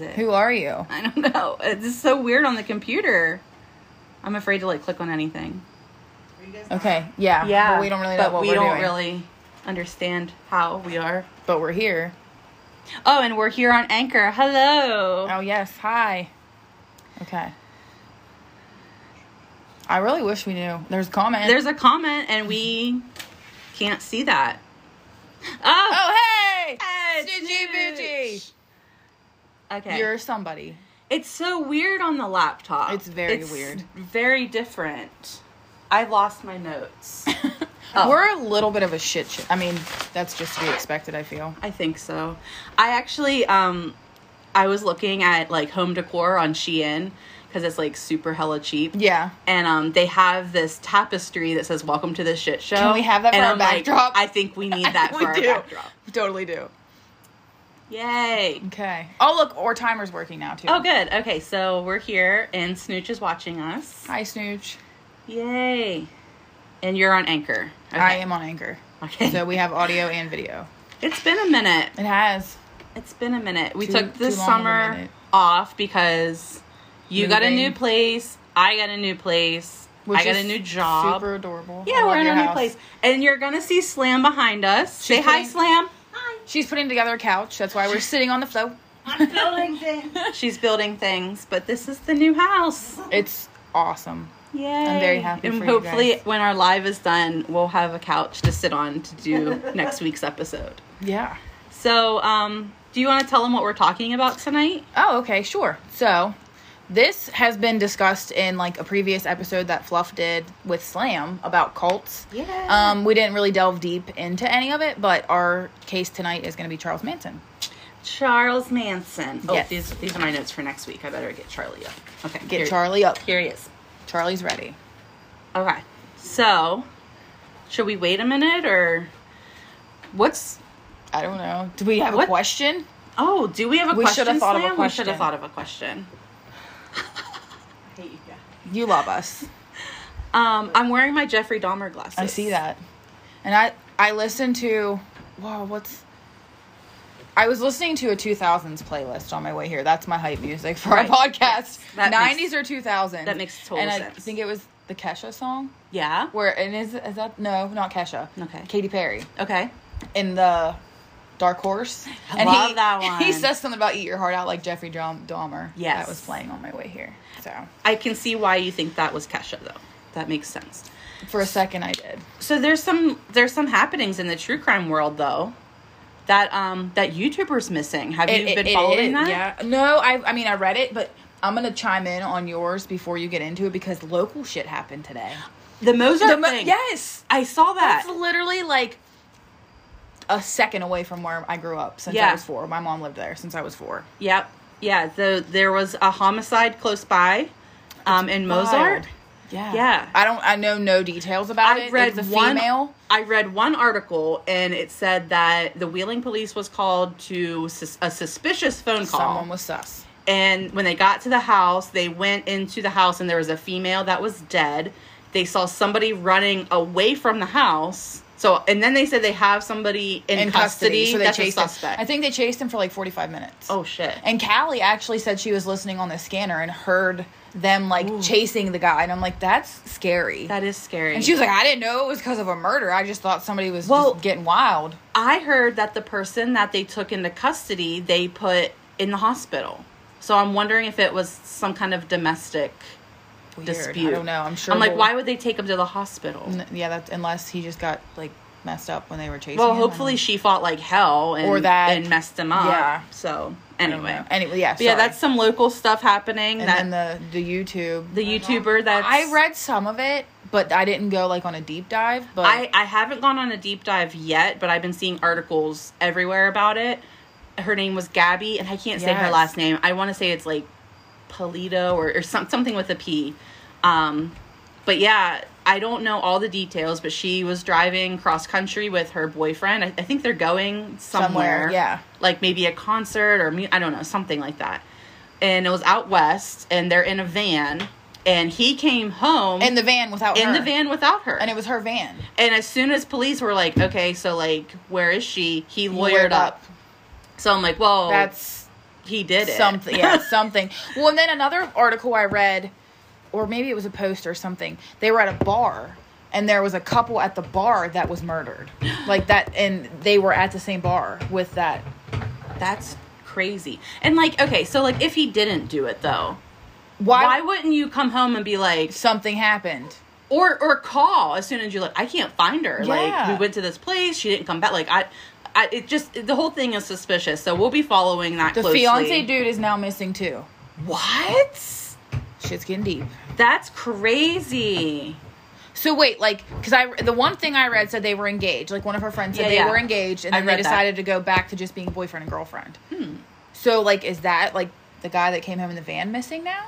it. Who are you? I don't know. It's so weird on the computer. I'm afraid to, like, click on anything. Are you guys okay, not? Yeah. Yeah. But we don't really know what we're doing. We don't really understand how we are. But we're here. Oh, and we're here on Anchor. Hello. Oh, yes. Hi. Okay. I really wish we knew. There's a comment. There's a comment, and we can't see that. Oh, hey! Hey, Boochie. Okay. You're somebody. It's so weird on the laptop. It's very weird. Very different. I lost my notes. Oh. We're a little bit of a shit show. I mean, that's just to be expected, I feel. I think so. I actually, I was looking at, like, home decor on Shein, because it's, like, super hella cheap. Yeah. And they have this tapestry that says, welcome to the shit show. Can we have that for our backdrop? Like, I think we need that for our backdrop. We totally do. Yay. Okay. Oh, look, our timer's working now, too. Oh, good. Okay, so we're here, and Snooch is watching us. Hi, Snooch. Yay. And you're on Anchor. Okay. I am on Anchor. Okay. So we have audio and video. It's been a minute. It has. It's been a minute. We took this summer off because you got a new place. I got a new place. I got a new job. Super adorable. Yeah, we're in a new place. And you're going to see Slam behind us. Say hi, Slam. Hi. She's putting together a couch. That's why we're sitting on the floor. I'm building things. She's building things. But this is the new house. It's awesome. Yay. I'm very happy for you guys. And hopefully when our live is done, we'll have a couch to sit on to do next week's episode. Yeah. So, do you want to tell them what we're talking about tonight? Oh, okay, sure. So, this has been discussed in, like, a previous episode that Fluff did with Slam about cults. Yeah. We didn't really delve deep into any of it, but our case tonight is going to be Charles Manson. Charles Manson. Oh, yes. These are my notes for next week. I better get Charlie up. Okay. Get Charlie up. Here he is. Charlie's ready. Okay. So, should we wait a minute, or I don't know. Do we have a question? Oh, do we have a question? We should have thought of a question. I hate you guys. You love us. I'm wearing my Jeffrey Dahmer glasses. I see that. And I listened to I was listening to a 2000s playlist on my way here. That's my hype music for our podcast. Yes, 90s or 2000s. That makes total sense. I think it was the Kesha song. Yeah. Is that? No, not Kesha. Okay. Katy Perry. Okay. In the Dark Horse. I love that one. He says something about eat your heart out like Jeffrey Dahmer. Yes. That was playing on my way here. So I can see why you think that was Kesha, though. That makes sense. For a second, I did. So there's some happenings in the true crime world, though. That YouTuber's missing. Have you been following that? Yeah. No, I mean, I read it, but I'm going to chime in on yours before you get into it because local shit happened today. The Mozart thing. Yes. I saw that. That's literally like a second away from where I grew up since I was 4. My mom lived there since I was 4. Yep. Yeah. So there was a homicide close by in Mozart. Yeah. Yeah. I know no details about it. I read one article and it said that the Wheeling police was called to a suspicious phone call. Someone was sus. And when they got to the house, they went into the house and there was a female that was dead. They saw somebody running away from the house. So, and then they said they have somebody in custody. So they chased a suspect. Him. I think they chased him for like 45 minutes. Oh, shit. And Callie actually said she was listening on the scanner and heard them, like, ooh, chasing the guy. And I'm like, that's scary. That is scary. And she was like, I didn't know it was because of a murder. I just thought somebody was just getting wild. I heard that the person that they took into custody, they put in the hospital. So I'm wondering if it was some kind of domestic dispute. I don't know. I'm sure. I'm like, why would they take him to the hospital? Unless he just got like messed up when they were chasing him. Well, hopefully she fought like hell and messed him up. Yeah. So anyway, yeah. But yeah, that's some local stuff happening. And then the YouTuber that I read some of it, but I didn't go like on a deep dive. But I haven't gone on a deep dive yet, but I've been seeing articles everywhere about it. Her name was Gabby, and I can't say her last name. I want to say it's like Polito or something with a P. But yeah, I don't know all the details, but she was driving cross country with her boyfriend. I think they're going somewhere. Yeah. Like maybe a concert or I don't know, something like that. And it was out west and they're in a van and he came home in the van without her. And it was her van. And as soon as police were like, okay, so like, where is she? He lawyered up. So I'm like, well, that's he did it. Something, yeah, something. Well, and then another article I read, or maybe it was a post or something, they were at a bar, and there was a couple at the bar that was murdered. Like that, and they were at the same bar with that. That's crazy. And like, okay, so like if he didn't do it though, why wouldn't you come home and be like, something happened? Or call as soon as you're like, I can't find her. Yeah. Like, we went to this place, she didn't come back. Like, it just, the whole thing is suspicious. So we'll be following that closely. The fiance dude is now missing too. What? Shit's getting deep. That's crazy. So wait, like, because the one thing I read said they were engaged. Like, one of her friends said they were engaged, and then they decided to go back to just being boyfriend and girlfriend. Hmm. So, like, is that, like, the guy that came home in the van missing now?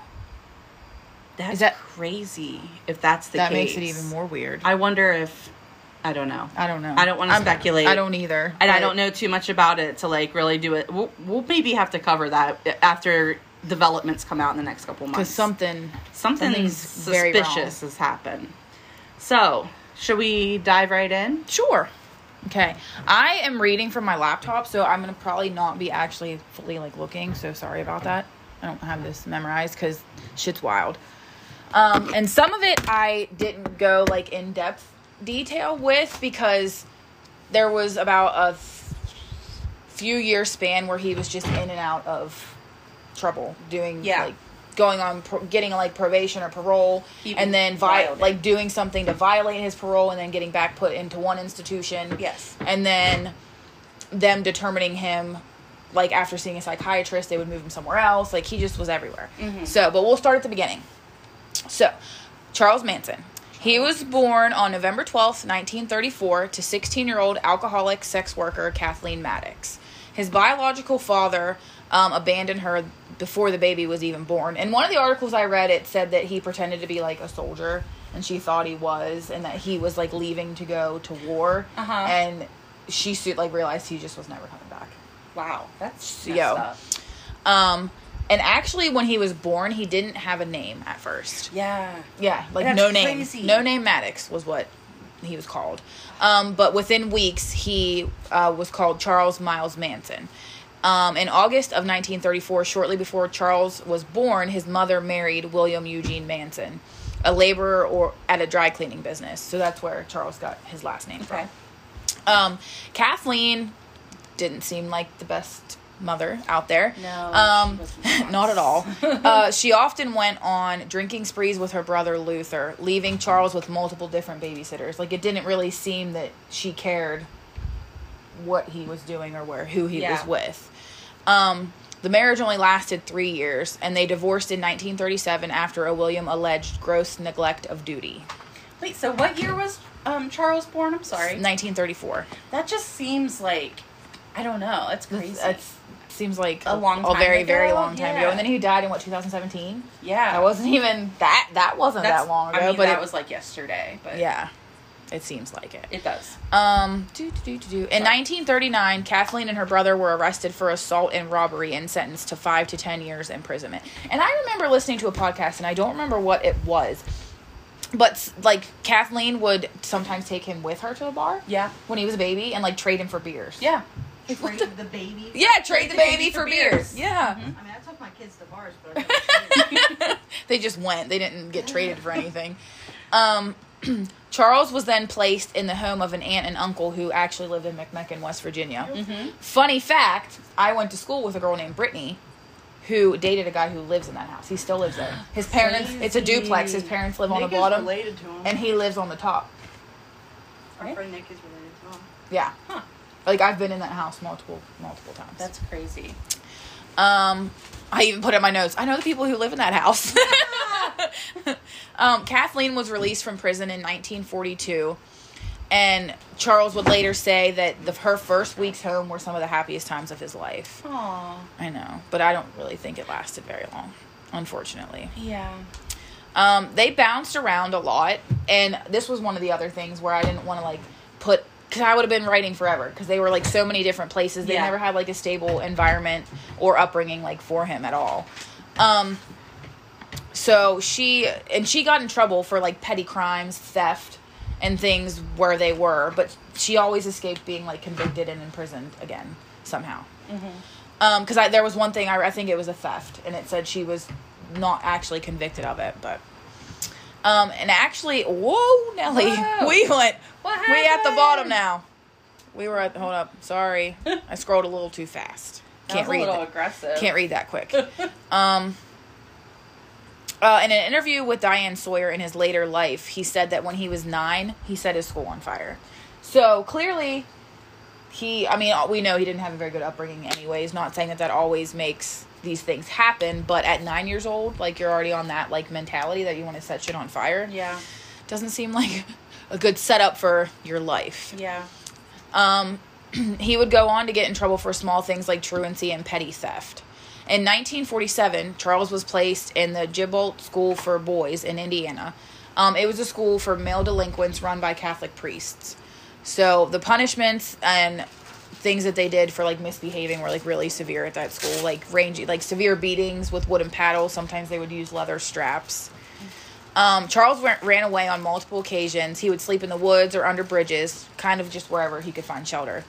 That's crazy if that's the case. That makes it even more weird. I wonder if... I don't know. I don't want to speculate. I don't either. And I don't know too much about it to, like, really do it. We'll maybe have to cover that after developments come out in the next couple months. Because something suspicious has happened. So, should we dive right in? Sure. Okay. I am reading from my laptop, so I'm going to probably not be actually fully, like, looking. So, sorry about that. I don't have this memorized because shit's wild. And some of it I didn't go, like, in-depth detail with because there was about a few-year span where he was just in and out of trouble doing, like, going on, getting, like, probation or parole, and then, like, doing something to violate his parole and then getting back put into one institution. Yes. And then them determining him, like, after seeing a psychiatrist, they would move him somewhere else. Like, he just was everywhere. Mm-hmm. So, but we'll start at the beginning. So, Charles Manson. He was born on November 12th, 1934 to 16-year-old alcoholic sex worker Kathleen Maddox. His biological father abandoned her before the baby was even born. And one of the articles I read, it said that he pretended to be, like, a soldier, and she thought he was, and that he was, like, leaving to go to war. Uh-huh. And she, like, realized he just was never coming back. Wow. That's messed up. And actually, when he was born, he didn't have a name at first. Yeah. Yeah, like, that's no name. Crazy. No Name Maddox was what he was called. But within weeks, he was called Charles Miles Manson. In August of 1934, shortly before Charles was born, his mother married William Eugene Manson, a laborer at a dry cleaning business. So that's where Charles got his last name from. Kathleen didn't seem like the best mother out there. No, not at all. She often went on drinking sprees with her brother Luther, leaving Charles with multiple different babysitters. Like, it didn't really seem that she cared what he was doing or who he was with. The marriage only lasted 3 years, and they divorced in 1937 after William alleged gross neglect of duty. Wait, so what year was Charles born? I'm sorry. 1934. That just seems like, I don't know. It's crazy. Seems like a long time very, ago. Very long time ago. And then he died in, what, 2017? Yeah. That wasn't even that. That wasn't that long ago. I mean, but that was like yesterday. But yeah. It seems like it. It does. In 1939, Kathleen and her brother were arrested for assault and robbery and sentenced to 5 to 10 years imprisonment. And I remember listening to a podcast, and I don't remember what it was, but, like, Kathleen would sometimes take him with her to a bar. Yeah. When he was a baby, and, like, trade him for beers. Yeah. Trade the baby for beers. Yeah. Mm-hmm. I mean, I took my kids to bars, but I never they just went. They didn't get traded for anything. Charles was then placed in the home of an aunt and uncle who actually lived in McMechen, West Virginia. Mm-hmm. Funny fact, I went to school with a girl named Brittany who dated a guy who lives in that house. He still lives there. His parents, it's a duplex. His parents live on the bottom, related to him, and he lives on the top. Our friend Nick is related to him. Yeah. Huh. Like, I've been in that house multiple times. That's crazy. I even put in my notes, I know the people who live in that house. Kathleen was released from prison in 1942, and Charles would later say that her first weeks home were some of the happiest times of his life. Aww. I know, but I don't really think it lasted very long, unfortunately. Yeah. They bounced around a lot, and this was one of the other things where I didn't want to, like, put... Because I would have been writing forever. Because they were, like, so many different places. They never had, like, a stable environment or upbringing, like, for him at all. So she got in trouble for, like, petty crimes, theft, and things where they were. But she always escaped being, like, convicted and imprisoned again somehow. Mm-hmm. Because there was one thing, I think it was a theft, and it said she was not actually convicted of it, but... and actually, whoa, Nelly, whoa. We at the bottom now. We were at, hold up, sorry. I scrolled a little too fast. Can't read that. A little aggressive. Can't read that quick. In an interview with Diane Sawyer in his later life, he said that when he was 9, he set his school on fire. So, clearly, we know he didn't have a very good upbringing anyways. Not saying that always makes these things happen, but at 9 years old, like, you're already on that, like, mentality that you want to set shit on fire. Yeah. Doesn't seem like a good setup for your life. Yeah. He would go on to get in trouble for small things like truancy and petty theft. In 1947, Charles was placed in the Gibbolt School for Boys in Indiana. It was a school for male delinquents run by Catholic priests. So the punishments and things that they did for, like, misbehaving were, like, really severe at that school. Like, ranging, like, severe beatings with wooden paddles. Sometimes they would use leather straps. Charles ran away on multiple occasions. He would sleep in the woods or under bridges, kind of just wherever he could find shelter.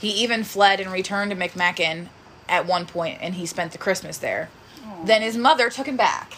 He even fled and returned to McMechen at one point, and he spent the Christmas there. Aww. Then his mother took him back.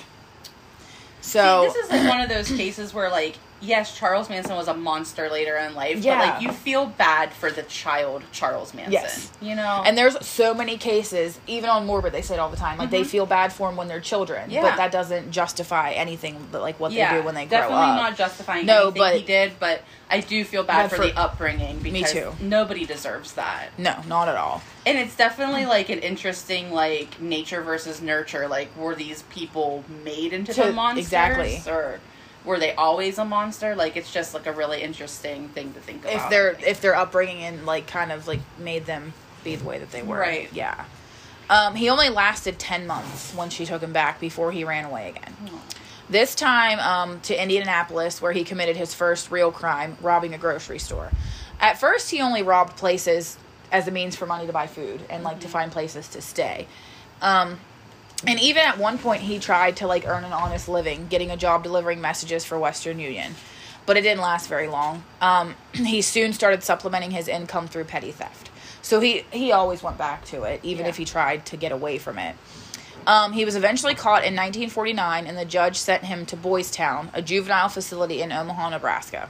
So see, this is, like, one of those cases where, like, yes, Charles Manson was a monster later in life, yeah, but, like, you feel bad for the child Charles Manson. Yes. You know? And there's so many cases, even on Morbid, they say it all the time, like, mm-hmm, they feel bad for them when they're children, yeah, but that doesn't justify anything, but, like, what yeah, they do when they grow up. Definitely not justifying anything but he did, but I do feel bad for the upbringing, because me too, nobody deserves that. No, not at all. And it's definitely, like, an interesting, like, nature versus nurture, like, were these people made into the monsters? Exactly. Or... were they always a monster? Like, it's just, like, a really interesting thing to think about. If their upbringing and, like, kind of, like, made them be the way that they were. Right. Yeah. He only lasted 10 months when she took him back before he ran away again. Oh. This time to Indianapolis, where he committed his first real crime, robbing a grocery store. At first, he only robbed places as a means for money to buy food and, like, mm-hmm, to find places to stay. And even at one point, he tried to, like, earn an honest living, getting a job delivering messages for Western Union. But it didn't last very long. He soon started supplementing his income through petty theft. So he always went back to it, even yeah, if he tried to get away from it. He was eventually caught in 1949, and the judge sent him to Boys Town, a juvenile facility in Omaha, Nebraska.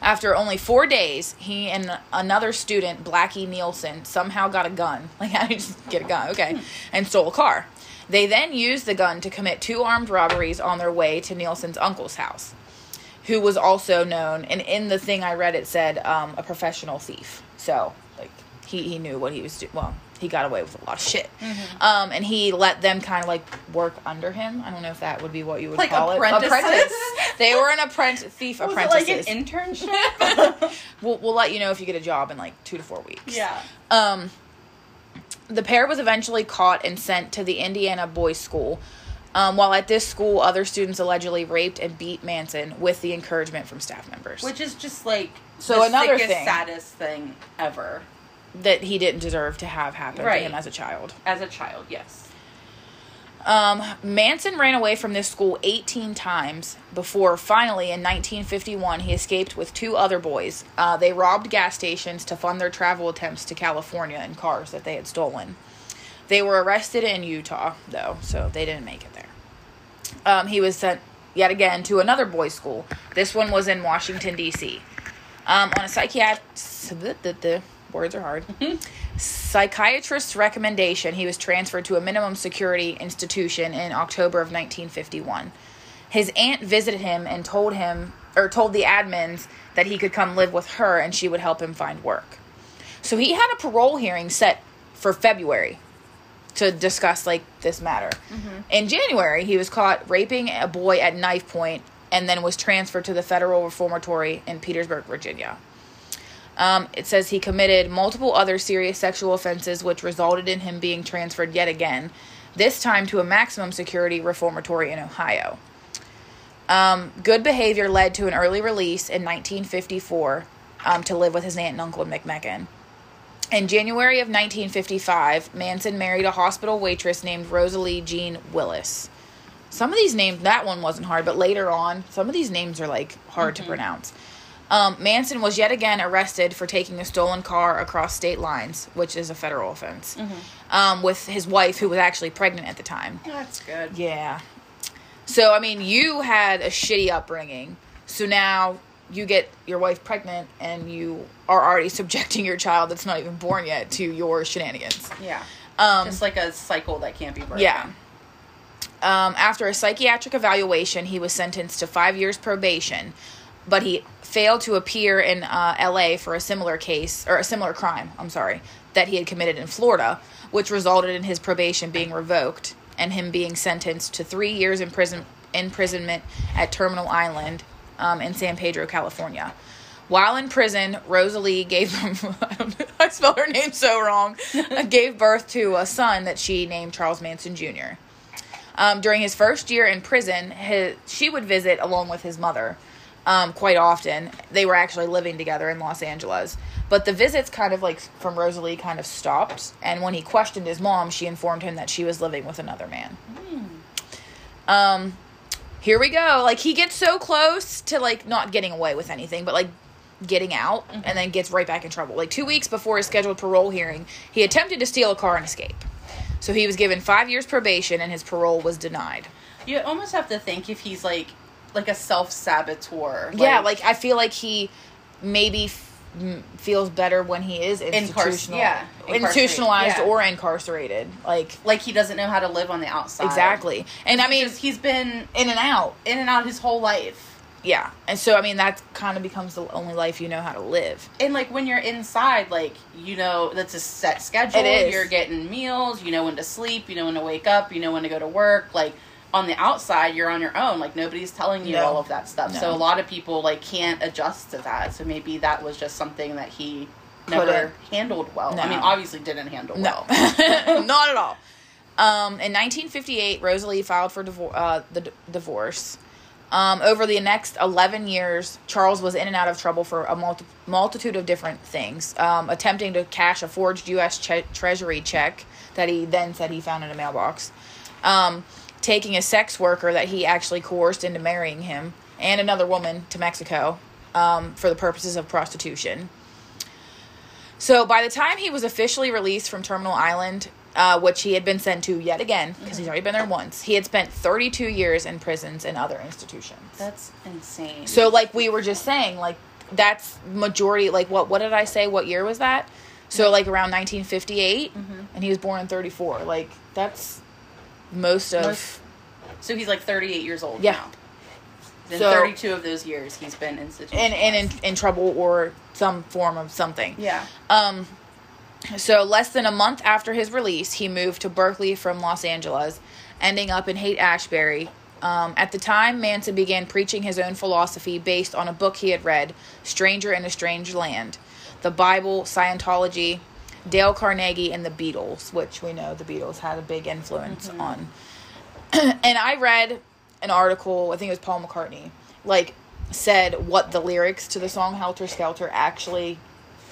After only 4 days, he and another student, Blackie Nielsen, somehow got a gun. Like, how do you just get a gun? Okay. And stole a car. They then used the gun to commit 2 armed robberies on their way to Nielsen's uncle's house, who was also known, and in the thing I read it said, a professional thief. So, like, he knew what he was doing. Well, he got away with a lot of shit. Mm-hmm. And he let them kind of, like, work under him. I don't know if that would be what you would like call apprentices? It. Apprentices? They were an thief apprentices. Was it like an internship? We'll let you know if you get a job in, like, 2 to 4 weeks. Yeah. The pair was eventually caught and sent to the Indiana Boys School. While at this school, other students allegedly raped and beat Manson with the encouragement from staff members. Which is just, like, so the sickest, saddest thing ever. That he didn't deserve to have happen right, to him as a child. As a child, yes. Manson ran away from this school 18 times before finally in 1951 he escaped with 2 other boys. They robbed gas stations to fund their travel attempts to California in cars that they had stolen. They were arrested in Utah, though, so they didn't make it there. He was sent yet again to another boys' school. This one was in Washington, D.C. On a psychiatric... Words are hard. Psychiatrist's recommendation, he was transferred to a minimum security institution in October of 1951. His aunt visited him and told the admins that he could come live with her and she would help him find work. So he had a parole hearing set for February to discuss, like, this matter. Mm-hmm. In January, he was caught raping a boy at knife point and then was transferred to the Federal Reformatory in Petersburg, Virginia. It says he committed multiple other serious sexual offenses, which resulted in him being transferred yet again, this time to a maximum security reformatory in Ohio. Good behavior led to an early release in 1954 to live with his aunt and uncle in McMechen. In January of 1955, Manson married a hospital waitress named Rosalie Jean Willis. Some of these names, that one wasn't hard, but later on, some of these names are, like, hard mm-hmm. to pronounce. Manson was yet again arrested for taking a stolen car across state lines, which is a federal offense, with his wife, who was actually pregnant at the time. That's good. Yeah. So, I mean, you had a shitty upbringing. So now you get your wife pregnant and you are already subjecting your child that's not even born yet to your shenanigans. Yeah. Just like a cycle that can't be broken. Yeah. After a psychiatric evaluation, he was sentenced to 5 years probation, but he failed to appear in LA for a similar case, or a similar crime, I'm sorry, that he had committed in Florida, which resulted in his probation being revoked and him being sentenced to 3 years in prison, imprisonment at Terminal Island in San Pedro, California. While in prison, Rosalie gave them, I don't know, I spelled her name so wrong, gave birth to a son that she named Charles Manson Jr. During his first year in prison, she would visit along with his mother quite often. They were actually living together in Los Angeles. But the visits kind of like from Rosalie kind of stopped. And when he questioned his mom, she informed him that she was living with another man. Here we go. Like, he gets so close to like not getting away with anything, but like getting out and then gets right back in trouble. Like 2 weeks before his scheduled parole hearing, he attempted to steal a car and escape. So he was given 5 years probation and his parole was denied. You almost have to think if he's like a self-saboteur. Yeah, like I feel like he maybe feels better when he is institutionalized or incarcerated. Like he doesn't know how to live on the outside. Exactly. And I mean, he's been in and out his whole life. Yeah. And so, I mean, that kind of becomes the only life you know how to live. And, like, when you're inside, like, you know, that's a set schedule. It is. You're getting meals. You know when to sleep. You know when to wake up. You know when to go to work. Like, on the outside, you're on your own. Like, nobody's telling you all of that stuff. No. So, a lot of people, like, can't adjust to that. So, maybe that was just something that he never handled well. No. I mean, obviously didn't handle well. Not at all. In 1958, Rosalie filed for divorce. Over the next 11 years, Charles was in and out of trouble for a multitude of different things, attempting to cash a forged U.S. Treasury check that he then said he found in a mailbox, taking a sex worker that he actually coerced into marrying him and another woman to Mexico for the purposes of prostitution. So by the time he was officially released from Terminal Island, which he had been sent to yet again, because he's already been there once. He had spent 32 years in prisons and other institutions. That's insane. So, like, we were just saying, like, that's majority, like, what did I say? What year was that? So, like, around 1958, and he was born in 34. Like, that's most of... So, he's, like, 38 years old now. In 32 of those years, he's been institutionalized. And in trouble or some form of something. Yeah. So, less than a month after his release, he moved to Berkeley from Los Angeles, ending up in Haight-Ashbury. At the time, Manson began preaching his own philosophy based on a book he had read, Stranger in a Strange Land, the Bible, Scientology, Dale Carnegie, and the Beatles, which we know the Beatles had a big influence on. And I read an article, I think it was Paul McCartney, like, said what the lyrics to the song Helter Skelter actually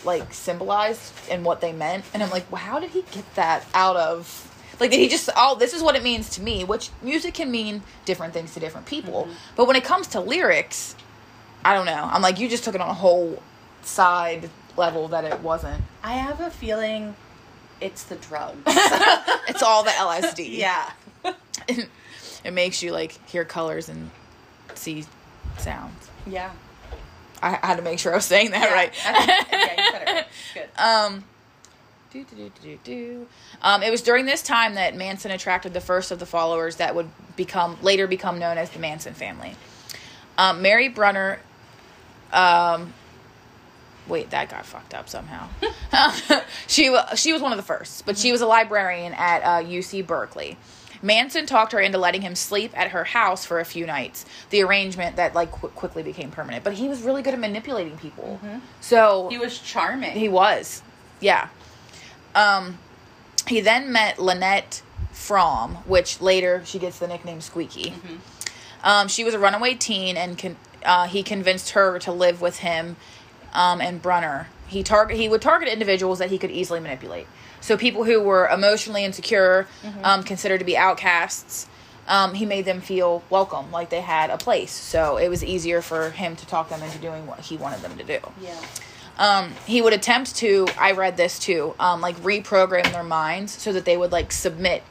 like symbolized and what they meant, and I'm like, well, how did he get that out of, like, did he just, oh, this is what it means to me, which music can mean different things to different people, but when it comes to lyrics, I don't know, I'm like, you just took it on a whole side level that it wasn't. I have a feeling it's the drugs. It's all the LSD. Yeah. It makes you like hear colors and see sounds. Yeah. I had to make sure I was saying that right. Yeah, you said it right. Good. It was during this time that Manson attracted the first of the followers that would later become known as the Manson family. Mary Brunner. Wait, that got fucked up somehow. She was one of the first, but she was a librarian at UC Berkeley. Manson talked her into letting him sleep at her house for a few nights, the arrangement that, like, quickly became permanent. But he was really good at manipulating people. So he was charming. He was. Yeah. He then met Lynette Fromm, which later she gets the nickname Squeaky. She was a runaway teen, and he convinced her to live with him and Brunner. He would target individuals that he could easily manipulate. So people who were emotionally insecure, considered to be outcasts, he made them feel welcome, like they had a place. So it was easier for him to talk them into doing what he wanted them to do. Yeah. He would attempt to, I read this too, like reprogram their minds so that they would like submit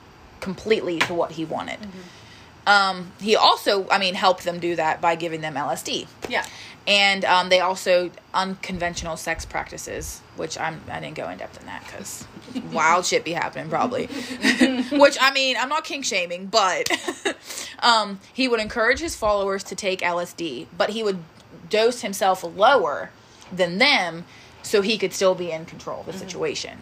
completely to what he wanted. Mm-hmm. He also, helped them do that by giving them LSD. Yeah. And, they also, unconventional sex practices, which I didn't go in depth in that because wild shit be happening probably, which, I'm not kink shaming, but, he would encourage his followers to take LSD, but he would dose himself lower than them so he could still be in control of the situation.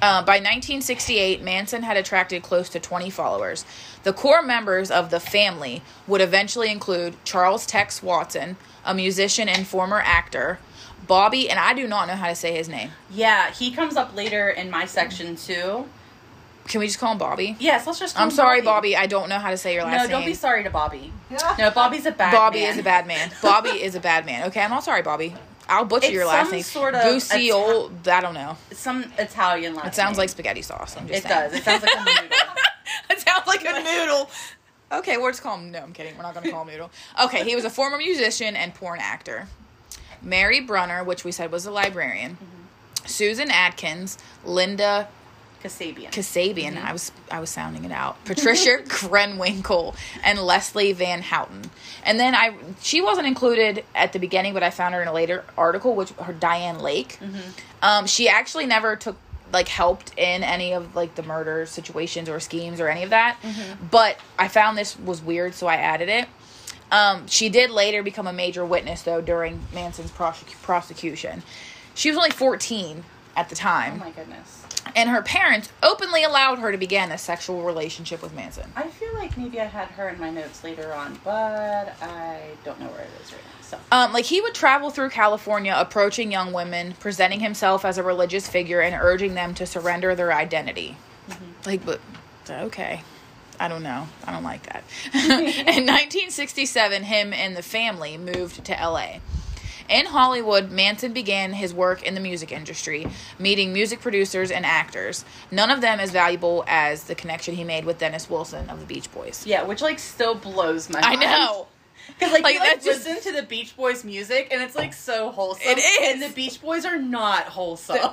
By 1968, Manson had attracted close to 20 followers. The core members of the family would eventually include Charles Tex Watson, a musician and former actor, Bobby, and I do not know how to say his name. Yeah, he comes up later in my section, too. Can we just call him Bobby? Yes, let's just call him Bobby. I'm sorry, Bobby. I don't know how to say your last name. No, don't be sorry to Bobby. No, Bobby's a bad man. Bobby is a bad man. Okay, I'm not sorry, Bobby. I'll butcher your last name. Sort of Beausoleil, I don't know. Some Italian last name. It sounds like spaghetti sauce. I'm just saying. It does. It sounds like a noodle. Okay, we're just calling him. No, I'm kidding. We're not going to call him noodle. Okay, he was a former musician and porn actor. Mary Brunner, which we said was a librarian. Mm-hmm. Susan Atkins, Linda Kasabian. Mm-hmm. I was sounding it out. Patricia Krenwinkel and Leslie Van Houten. And then she wasn't included at the beginning, but I found her in a later article, which her Diane Lake. Mm-hmm. She actually never helped in any of the murder situations or schemes or any of that. Mm-hmm. But I found this was weird, so I added it. She did later become a major witness though during Manson's prosecution. She was only 14 at the time. Oh my goodness. And her parents openly allowed her to begin a sexual relationship with Manson. I feel like maybe I had her in my notes later on, but I don't know where it is right now. So, he would travel through California approaching young women, presenting himself as a religious figure, and urging them to surrender their identity. Mm-hmm. But okay. I don't know. I don't like that. In 1967, him and the family moved to L.A. In Hollywood, Manson began his work in the music industry, meeting music producers and actors. None of them as valuable as the connection he made with Dennis Wilson of the Beach Boys. Yeah, which, still blows my mind. I know. Because, listen to the Beach Boys music, and it's, so wholesome. It is. And the Beach Boys are not wholesome. No.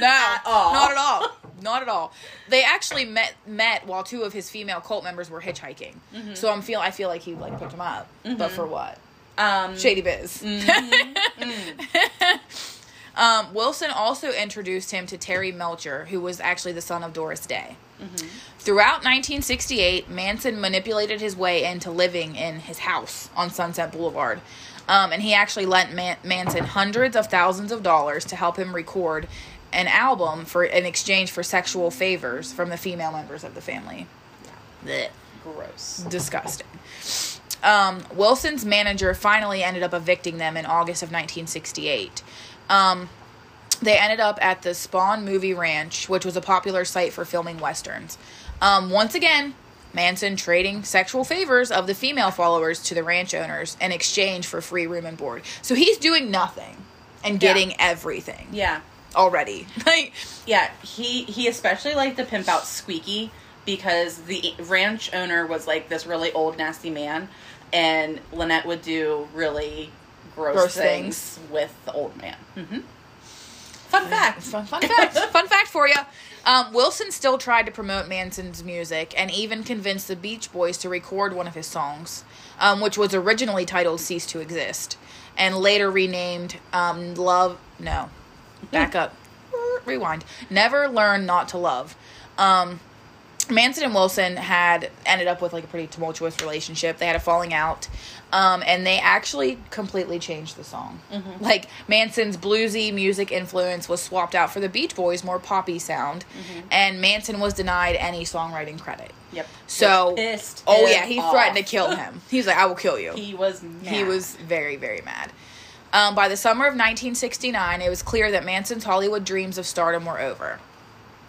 At all. Not at all. Not at all. They actually met while two of his female cult members were hitchhiking. Mm-hmm. So I feel like he, picked them up. Mm-hmm. But for what? Shady biz. Mm-hmm. Mm. Wilson also introduced him to Terry Melcher, who was actually the son of Doris Day. Mm-hmm. Throughout 1968, Manson manipulated his way into living in his house on Sunset Boulevard. And he actually lent Manson hundreds of thousands of dollars to help him record an album in exchange for sexual favors from the female members of the family. Yeah. Gross. Disgusting. Wilson's manager finally ended up evicting them in August of 1968. They ended up at the Spawn Movie Ranch, which was a popular site for filming westerns. Once again, Manson trading sexual favors of the female followers to the ranch owners in exchange for free room and board. So he's doing nothing and getting everything. Yeah. Already. Yeah, he especially liked to pimp out Squeaky because the ranch owner was this really old, nasty man. And Lynette would do really gross things with the old man. Mm-hmm. Fun fact. Fun fact. Fun fact for you. Wilson still tried to promote Manson's music and even convinced the Beach Boys to record one of his songs, which was originally titled Cease to Exist and later renamed Never Learn Not to Love. Manson and Wilson had ended up with a pretty tumultuous relationship. They had a falling out, and they actually completely changed the song. Mm-hmm. Manson's bluesy music influence was swapped out for the Beach Boys' more poppy sound, mm-hmm. and Manson was denied any songwriting credit. Yep. So, he threatened to kill him. He was like, "I will kill you." He was mad. He was very, very mad. By the summer of 1969, it was clear that Manson's Hollywood dreams of stardom were over.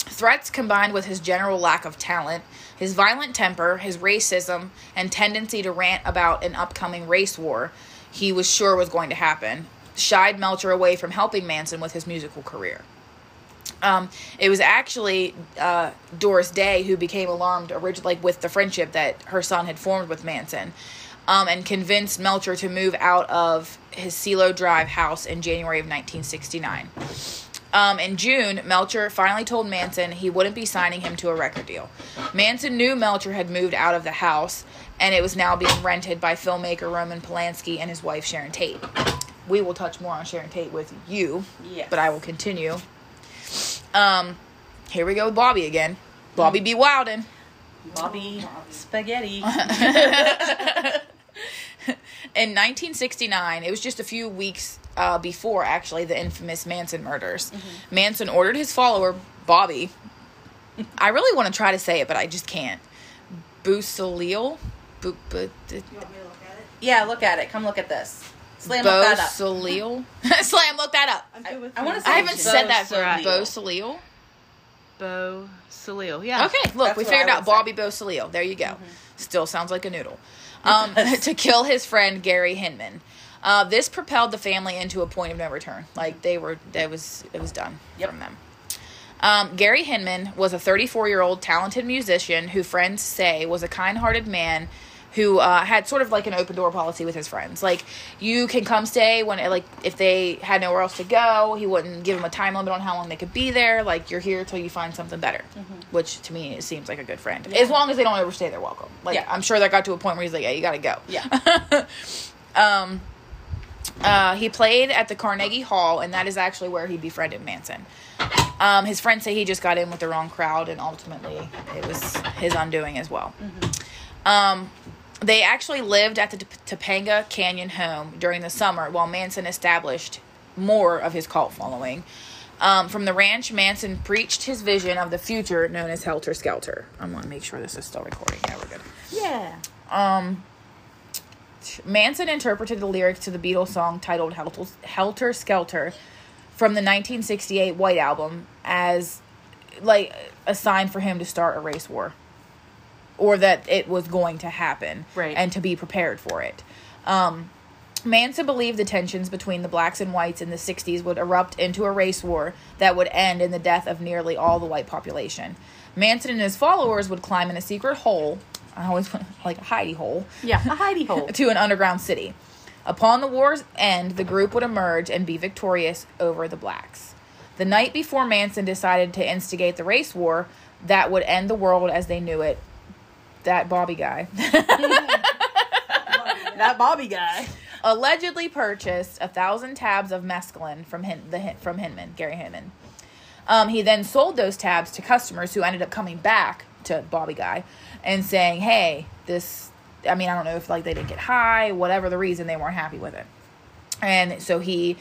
Threats combined with his general lack of talent, his violent temper, his racism, and tendency to rant about an upcoming race war he was sure was going to happen shied Melcher away from helping Manson with his musical career. It was actually Doris Day who became alarmed originally with the friendship that her son had formed with Manson, and convinced Melcher to move out of his Cielo Drive house in January of 1969. In June, Melcher finally told Manson he wouldn't be signing him to a record deal. Manson knew Melcher had moved out of the house, and it was now being rented by filmmaker Roman Polanski and his wife Sharon Tate. We will touch more on Sharon Tate with you, yes, but I will continue. Here we go with Bobby again. Bobby B. Wildin. Bobby Spaghetti. In 1969, it was just a few weeks before, actually, the infamous Manson murders. Mm-hmm. Manson ordered his follower, Bobby, I really want to try to say it, but I just can't, Beausoleil? You want me to look at it? Yeah, look at it. Come look at this. Slam look that up. Beausoleil? Slam look that up. I want to say I haven't said that for Beausoleil. Beausoleil, yeah. Okay, look, that's we figured out Bobby Beausoleil. There you go. Mm-hmm. Still sounds like a noodle. To kill his friend Gary Hinman. This propelled the family into a point of no return. Like it was done from them. Gary Hinman was a 34-year-old talented musician who friends say was a kind-hearted man who had sort of like an open door policy with his friends. Like, you can come stay when, like, if they had nowhere else to go, he wouldn't give them a time limit on how long they could be there. Like, you're here till you find something better, mm-hmm. which to me it seems like a good friend. Yeah. As long as they don't overstay their welcome. Like, yeah. I'm sure that got to a point where he's like, yeah, you gotta go. Yeah. He played at the Carnegie Hall, and that is actually where he befriended Manson. His friends say he just got in with the wrong crowd, and ultimately it was his undoing as well. Mm-hmm. They actually lived at the Topanga Canyon home during the summer while Manson established more of his cult following. From the ranch, Manson preached his vision of the future known as Helter Skelter. I'm going to make sure this is still recording. Yeah, we're good. Yeah. Manson interpreted the lyrics to the Beatles song titled Helter Skelter from the 1968 White Album as, like, a sign for him to start a race war. Or that it was going to happen. Right. And to be prepared for it. Manson believed the tensions between the blacks and whites in the 60s would erupt into a race war that would end in the death of nearly all the white population. Manson and his followers would climb in a secret hole. I always want, like, a hidey hole. Yeah, a hidey hole. To an underground city. Upon the war's end, the group would emerge and be victorious over the blacks. The night before Manson decided to instigate the race war that would end the world as they knew it, that Bobby guy. That Bobby guy. Allegedly purchased 1,000 tabs of mescaline from Hinman, Gary Hinman. He then sold those tabs to customers who ended up coming back to Bobby guy and saying, hey, this, I mean, I don't know if, like, they didn't get high, whatever the reason, they weren't happy with it. And so they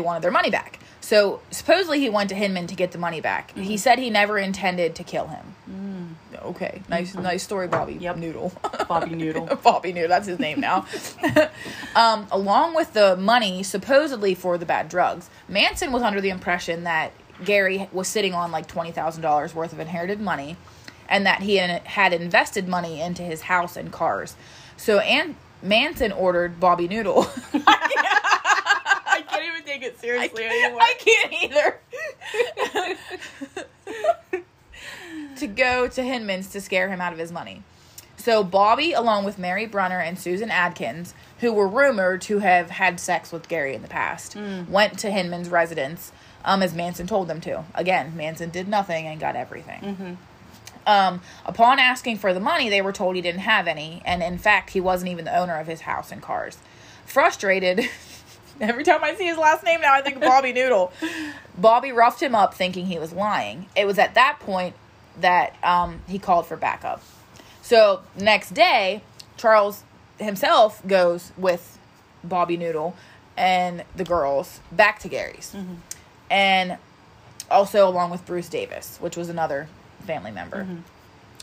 wanted their money back. So supposedly he went to Hinman to get the money back. Mm-hmm. He said he never intended to kill him. Mm. Okay, nice story, Bobby. Yep. Noodle. Bobby Noodle. Bobby Noodle, that's his name now. Along with the money, supposedly for the bad drugs, Manson was under the impression that Gary was sitting on, like, $20,000 worth of inherited money, and that he had invested money into his house and cars. So Manson ordered Bobby Noodle. I can't even take it seriously anymore. I can't either. To go to Hinman's to scare him out of his money. So Bobby, along with Mary Brunner and Susan Atkins, who were rumored to have had sex with Gary in the past, went to Hinman's residence, as Manson told them to. Again, Manson did nothing and got everything. Mm-hmm. Upon asking for the money, they were told he didn't have any, and in fact, he wasn't even the owner of his house and cars. Frustrated... Every time I see his last name now, I think of Bobby Noodle. Bobby roughed him up thinking he was lying. It was at that point that he called for backup. So, next day, Charles himself goes with Bobby Noodle and the girls back to Gary's. Mm-hmm. And also along with Bruce Davis, which was another family member. Mm-hmm.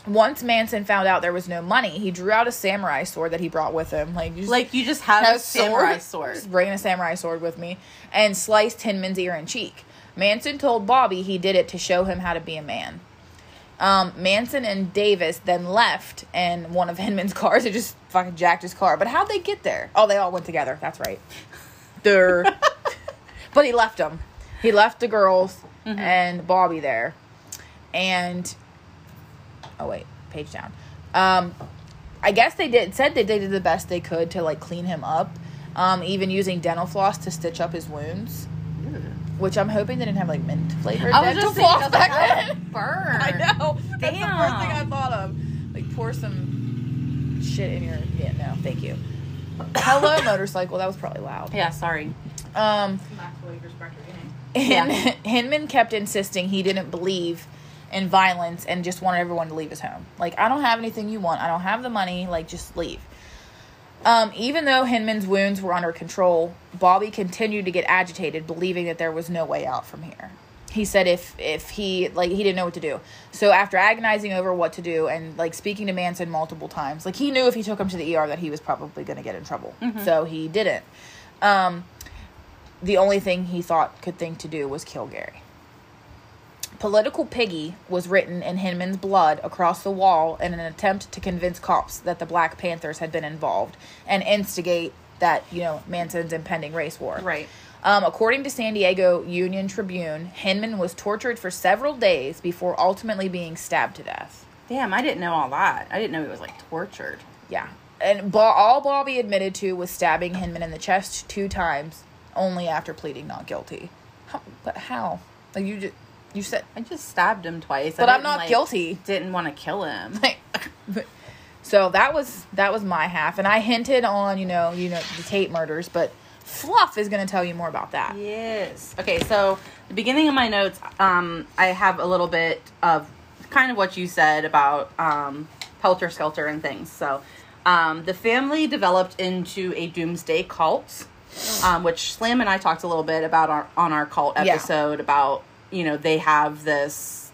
Once Manson found out there was no money, he drew out a samurai sword that he brought with him. Like you just have a samurai sword. Just bringing a samurai sword with me. And sliced Hinman's ear in cheek. Manson told Bobby he did it to show him how to be a man. Manson and Davis then left in one of Hinman's cars. They just fucking jacked his car. But how'd they get there? Oh, they all went together. That's right. But he left them. He left the girls mm-hmm. and Bobby there. And, oh wait, page down. I guess they said that they did the best they could to, like, clean him up, even using dental floss to stitch up his wounds. Which I'm hoping they didn't have, like, mint flavored dental floss back then. Burn. I know. Damn. That's the first thing I thought of. Like, pour some shit in your... Yeah, no, thank you. Hello, motorcycle. That was probably loud. Yeah, sorry. Hinman kept insisting he didn't believe in violence and just wanted everyone to leave his home. Like, I don't have anything you want. I don't have the money. Like, just leave. Even though Hinman's wounds were under control, Bobby continued to get agitated, believing that there was no way out from here. He said he didn't know what to do. So after agonizing over what to do and, like, speaking to Manson multiple times, like, he knew if he took him to the ER that he was probably going to get in trouble. Mm-hmm. So he didn't. The only thing he thought to do was kill Gary. Political piggy was written in Hinman's blood across the wall in an attempt to convince cops that the Black Panthers had been involved and instigate that, you know, Manson's impending race war. Right. According to San Diego Union Tribune, Hinman was tortured for several days before ultimately being stabbed to death. Damn, I didn't know all that. I didn't know he was, like, tortured. Yeah. And all Bobby admitted to was stabbing Hinman in the chest 2 times, only after pleading not guilty. But how? Like, you just... You said I just stabbed him twice, but I'm not guilty. Didn't want to kill him. So that was my half, and I hinted on you know the Tate murders, but Fluff is going to tell you more about that. Yes. Okay. So the beginning of my notes, I have a little bit of kind of what you said about Helter Skelter and things. So the family developed into a doomsday cult, which Slam and I talked a little bit about on our cult episode about. You know, they have this,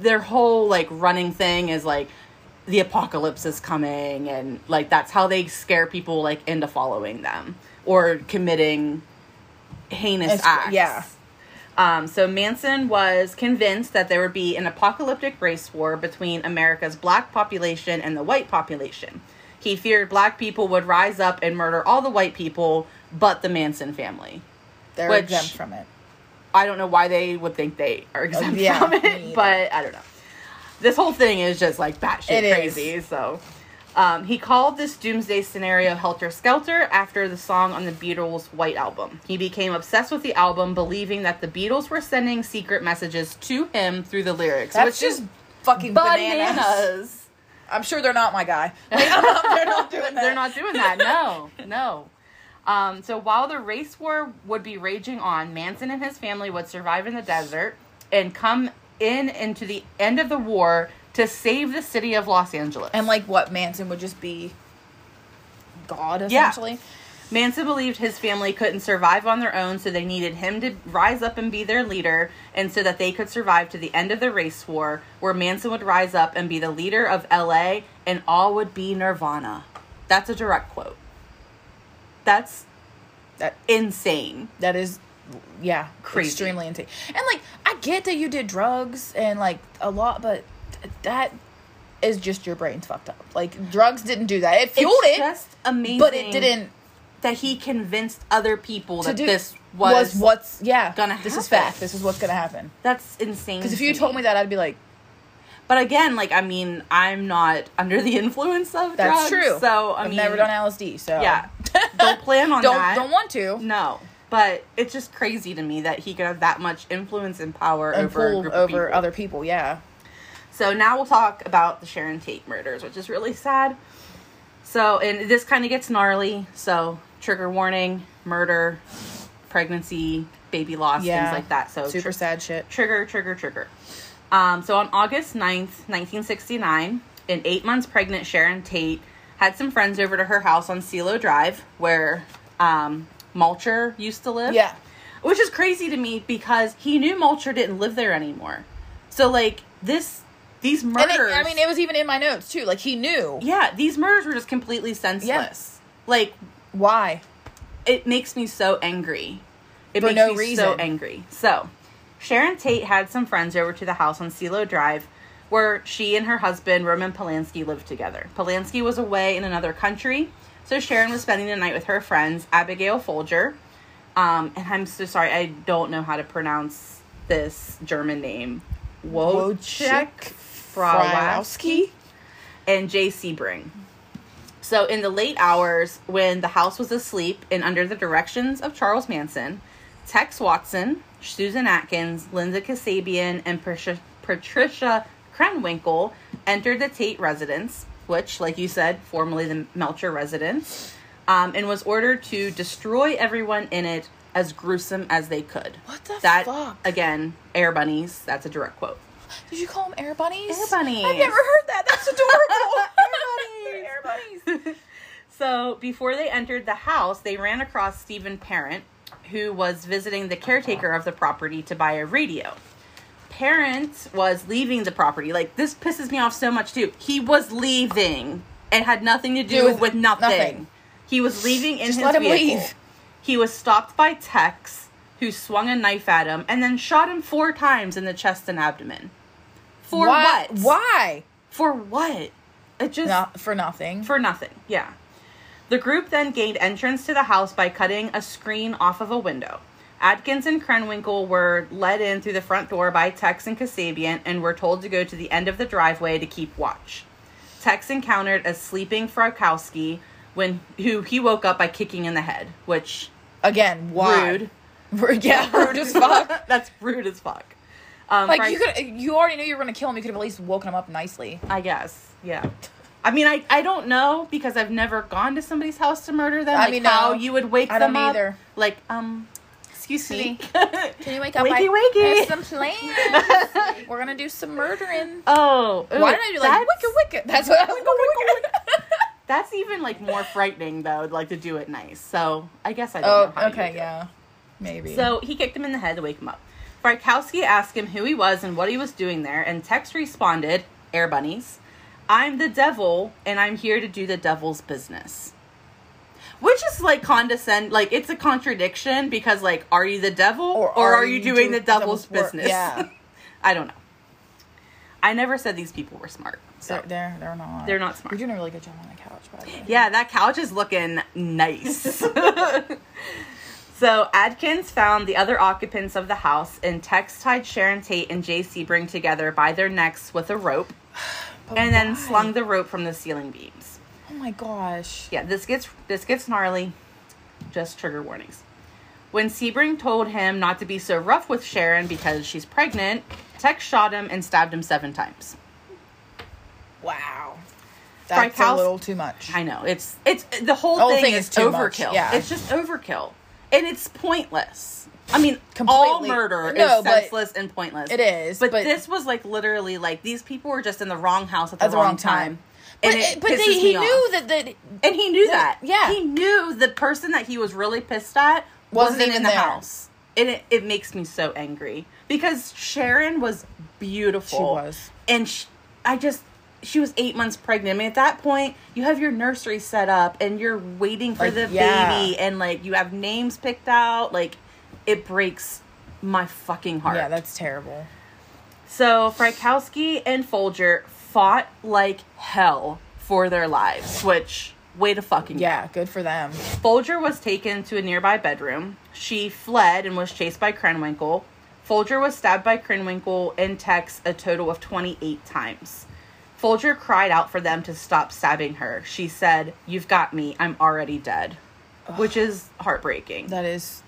their whole, like, running thing is, like, the apocalypse is coming, and, like, that's how they scare people, like, into following them or committing heinous acts. Yeah. So Manson was convinced that there would be an apocalyptic race war between America's Black population and the white population. He feared Black people would rise up and murder all the white people but the Manson family. They're exempt from it. I don't know why they would think they are exempt from it, but I don't know. This whole thing is just, like, batshit crazy. Is. So, he called this doomsday scenario Helter Skelter after the song on the Beatles' White Album. He became obsessed with the album, believing that the Beatles were sending secret messages to him through the lyrics. That's which just fucking bananas. I'm sure they're not my guy. Like, they're not doing that. They're not doing that. No. So while the race war would be raging on, Manson and his family would survive in the desert and come into the end of the war to save the city of Los Angeles. And, like, what? Manson would just be God, essentially? Yeah. Manson believed his family couldn't survive on their own, so they needed him to rise up and be their leader, and so that they could survive to the end of the race war, where Manson would rise up and be the leader of L.A., and all would be nirvana. That's a direct quote. That's insane. That is, yeah, crazy. Extremely insane. And, like, I get that you did drugs and, like, a lot, but that is just your brain's fucked up. Like, drugs didn't do that. It fueled it. It's just amazing. But it didn't. That he convinced other people that this was what's gonna happen. This is fact. This is what's gonna happen. That's insane. Because if you told me that, I'd be like. But again, like, I mean, I'm not under the influence of drugs. That's true. So, I mean, I've never done LSD, so. Yeah. Don't plan on that. Don't want to. No. But it's just crazy to me that he could have that much influence and power over other people, yeah. So now we'll talk about the Sharon Tate murders, which is really sad. So, and this kind of gets gnarly. So, trigger warning, murder, pregnancy, baby loss, things like that. So super sad shit. Trigger. So on August 9th, 1969, an 8 months pregnant Sharon Tate had some friends over to her house on Cielo Drive, where Melcher used to live. Yeah. Which is crazy to me because he knew Melcher didn't live there anymore. So, like, these murders... And it was even in my notes, too. Like, he knew. Yeah, these murders were just completely senseless. Yeah. Like... Why? It makes me so angry. So... Sharon Tate had some friends over to the house on Cielo Drive where she and her husband, Roman Polanski, lived together. Polanski was away in another country, so Sharon was spending the night with her friends, Abigail Folger. And I'm so sorry, I don't know how to pronounce this German name, Wojciech Frawowski, and Jay Sebring. So in the late hours, when the house was asleep and under the directions of Charles Manson, Tex Watson, Susan Atkins, Linda Kasabian, and Patricia Krenwinkel entered the Tate residence, which, like you said, formerly the Melcher residence, and was ordered to destroy everyone in it as gruesome as they could. What the fuck? Again, air bunnies. That's a direct quote. Did you call them air bunnies? Air bunnies. I've never heard that. That's adorable. Air bunnies. Air bunnies. So before they entered the house, they ran across Stephen Parent, who was visiting the caretaker of the property to buy a radio. Parent was leaving the property. Like, this pisses me off so much, too. He was leaving. It had nothing to do with nothing. He was leaving in his vehicle. Just let him leave. He was stopped by Tex, who swung a knife at him and then shot him 4 times in the chest and abdomen. For what? Why? For what? It just... for nothing. For nothing, yeah. The group then gained entrance to the house by cutting a screen off of a window. Atkins and Krenwinkel were led in through the front door by Tex and Kasabian and were told to go to the end of the driveway to keep watch. Tex encountered a sleeping Frawowski, who he woke up by kicking in the head, which... Again, why? Rude. Yeah, rude as fuck. That's rude as fuck. You already knew you were going to kill him. You could have at least woken him up nicely. I guess, yeah. I mean, I don't know, because I've never gone to somebody's house to murder them. How you would wake them up. I don't either. Like, excuse me. Can you wake up? Wakey, wakey. There's some plans. We're going to do some murdering. Oh. Ooh, why did I do, like, wicked, wicked? That's what I was going wicked. That's even, like, more frightening, though, like, to do it nice. So, I guess I don't know how to do it. Maybe. So, he kicked him in the head to wake him up. Frawowski asked him who he was and what he was doing there, and Tex responded, air bunnies, I'm the devil, and I'm here to do the devil's business. Which is, like, condescend. Like, it's a contradiction, because, like, are you the devil, or are you doing the devil's business? Yeah. I don't know. I never said these people were smart. So they're not. They're not smart. You're doing a really good job on the couch, by the way. Yeah, that couch is looking nice. So Atkins found the other occupants of the house, and Tex tied Sharon Tate and Jay Sebring together by their necks with a rope, and then slung the rope from the ceiling beams. Oh my gosh! Yeah, this gets gnarly. Just trigger warnings. When Sebring told him not to be so rough with Sharon because she's pregnant, Tex shot him and stabbed him 7 times. Wow. That's a little too much. I know. It's the whole thing is too overkill. Much. Yeah. It's just overkill. And it's pointless. I mean, all murder is senseless and pointless. It is. But this was, like, literally, like, these people were just in the wrong house at the wrong time. But he knew that. He knew the person that he was really pissed at wasn't even in the house. And it makes me so angry. Because Sharon was beautiful. She was. And she was 8 months pregnant. I mean, at that point, you have your nursery set up, and you're waiting for baby, and, like, you have names picked out. Like, it breaks my fucking heart. Yeah, that's terrible. So, Frawowski and Folger fought like hell for their lives, which, way to fucking go. Yeah, good for them. Folger was taken to a nearby bedroom. She fled and was chased by Krenwinkel. Folger was stabbed by Krenwinkel and Tex a total of 28 times. Folger cried out for them to stop stabbing her. She said, "You've got me. I'm already dead." Ugh. Which is heartbreaking. That is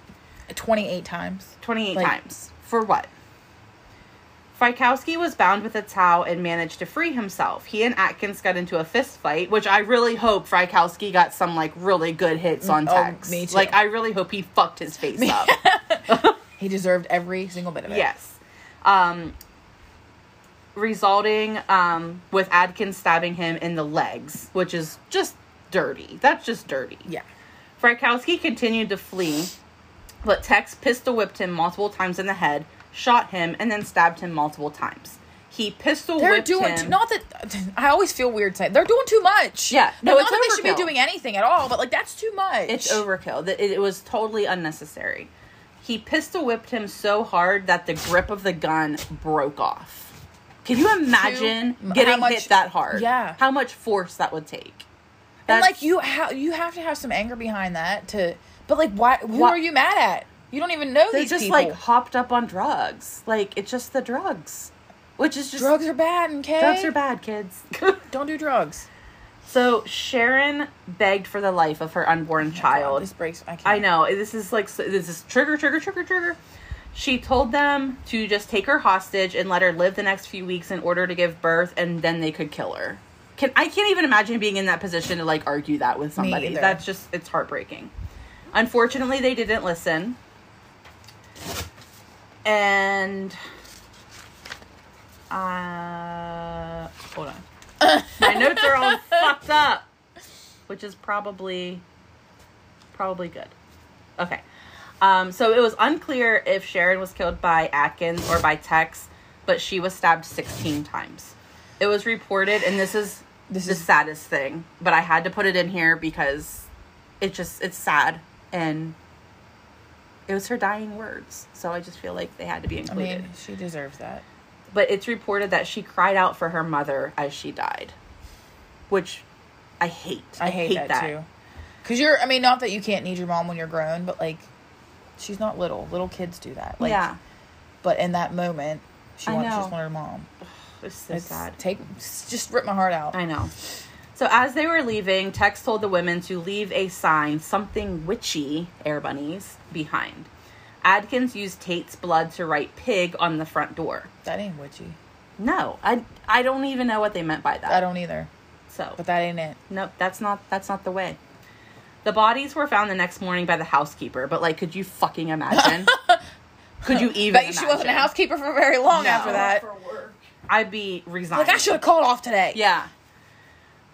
28 times. 28 times. For what? Frawowski was bound with a towel and managed to free himself. He and Atkins got into a fist fight, which I really hope Frawowski got some, like, really good hits on Tex. Me too. Like, I really hope he fucked his face up. He deserved every single bit of it. Yes. Resulting with Atkins stabbing him in the legs, which is just dirty. That's just dirty. Yeah. Frawowski continued to flee, but Tex pistol-whipped him multiple times in the head, shot him, and then stabbed him multiple times. He pistol-whipped him. Not that... I always feel weird saying... They're doing too much. Yeah. No, it's not that they should be doing anything at all, but, like, that's too much. It's overkill. It was totally unnecessary. He pistol-whipped him so hard that the grip of the gun broke off. Can you imagine getting hit that hard? Yeah. How much force that would take. And, like, you have to have some anger behind that to... But, like, why? Who are you mad at? You don't even know these people. They're just, like, hopped up on drugs. Like, it's just the drugs. Which is just... Drugs are bad, okay? Drugs are bad, kids. Don't do drugs. So, Sharon begged for the life of her unborn child. God, this breaks... I can't. I know. This is, like... This is trigger. She told them to just take her hostage and let her live the next few weeks in order to give birth, and then they could kill her. I can't even imagine being in that position to, like, argue that with somebody. That's just... It's heartbreaking. Unfortunately, they didn't listen. And hold on. My notes are all fucked up, which is probably good. Okay. So it was unclear if Sharon was killed by Atkins or by Tex, but she was stabbed 16 times. It was reported, and this is the saddest thing, but I had to put it in here because it's sad, and it was her dying words, so I just feel like they had to be included. I mean, she deserves that. But it's reported that she cried out for her mother as she died, which I hate. I hate that too. Because not that you can't need your mom when you're grown, but, like, she's not little. Little kids do that. Like, yeah. But in that moment, she just wanted her mom. Ugh, it's sad. Just rip my heart out. I know. So as they were leaving, Tex told the women to leave a sign, something witchy, air bunnies, behind. Atkins used Tate's blood to write pig on the front door. That ain't witchy. No. I don't even know what they meant by that. I don't either. So. But that ain't it. Nope. That's not the way. The bodies were found the next morning by the housekeeper, but, like, could you fucking imagine? Could you even imagine? She wasn't a housekeeper for very long after that. Not for work. I'd be resigned. Like, I should have called off today. Yeah.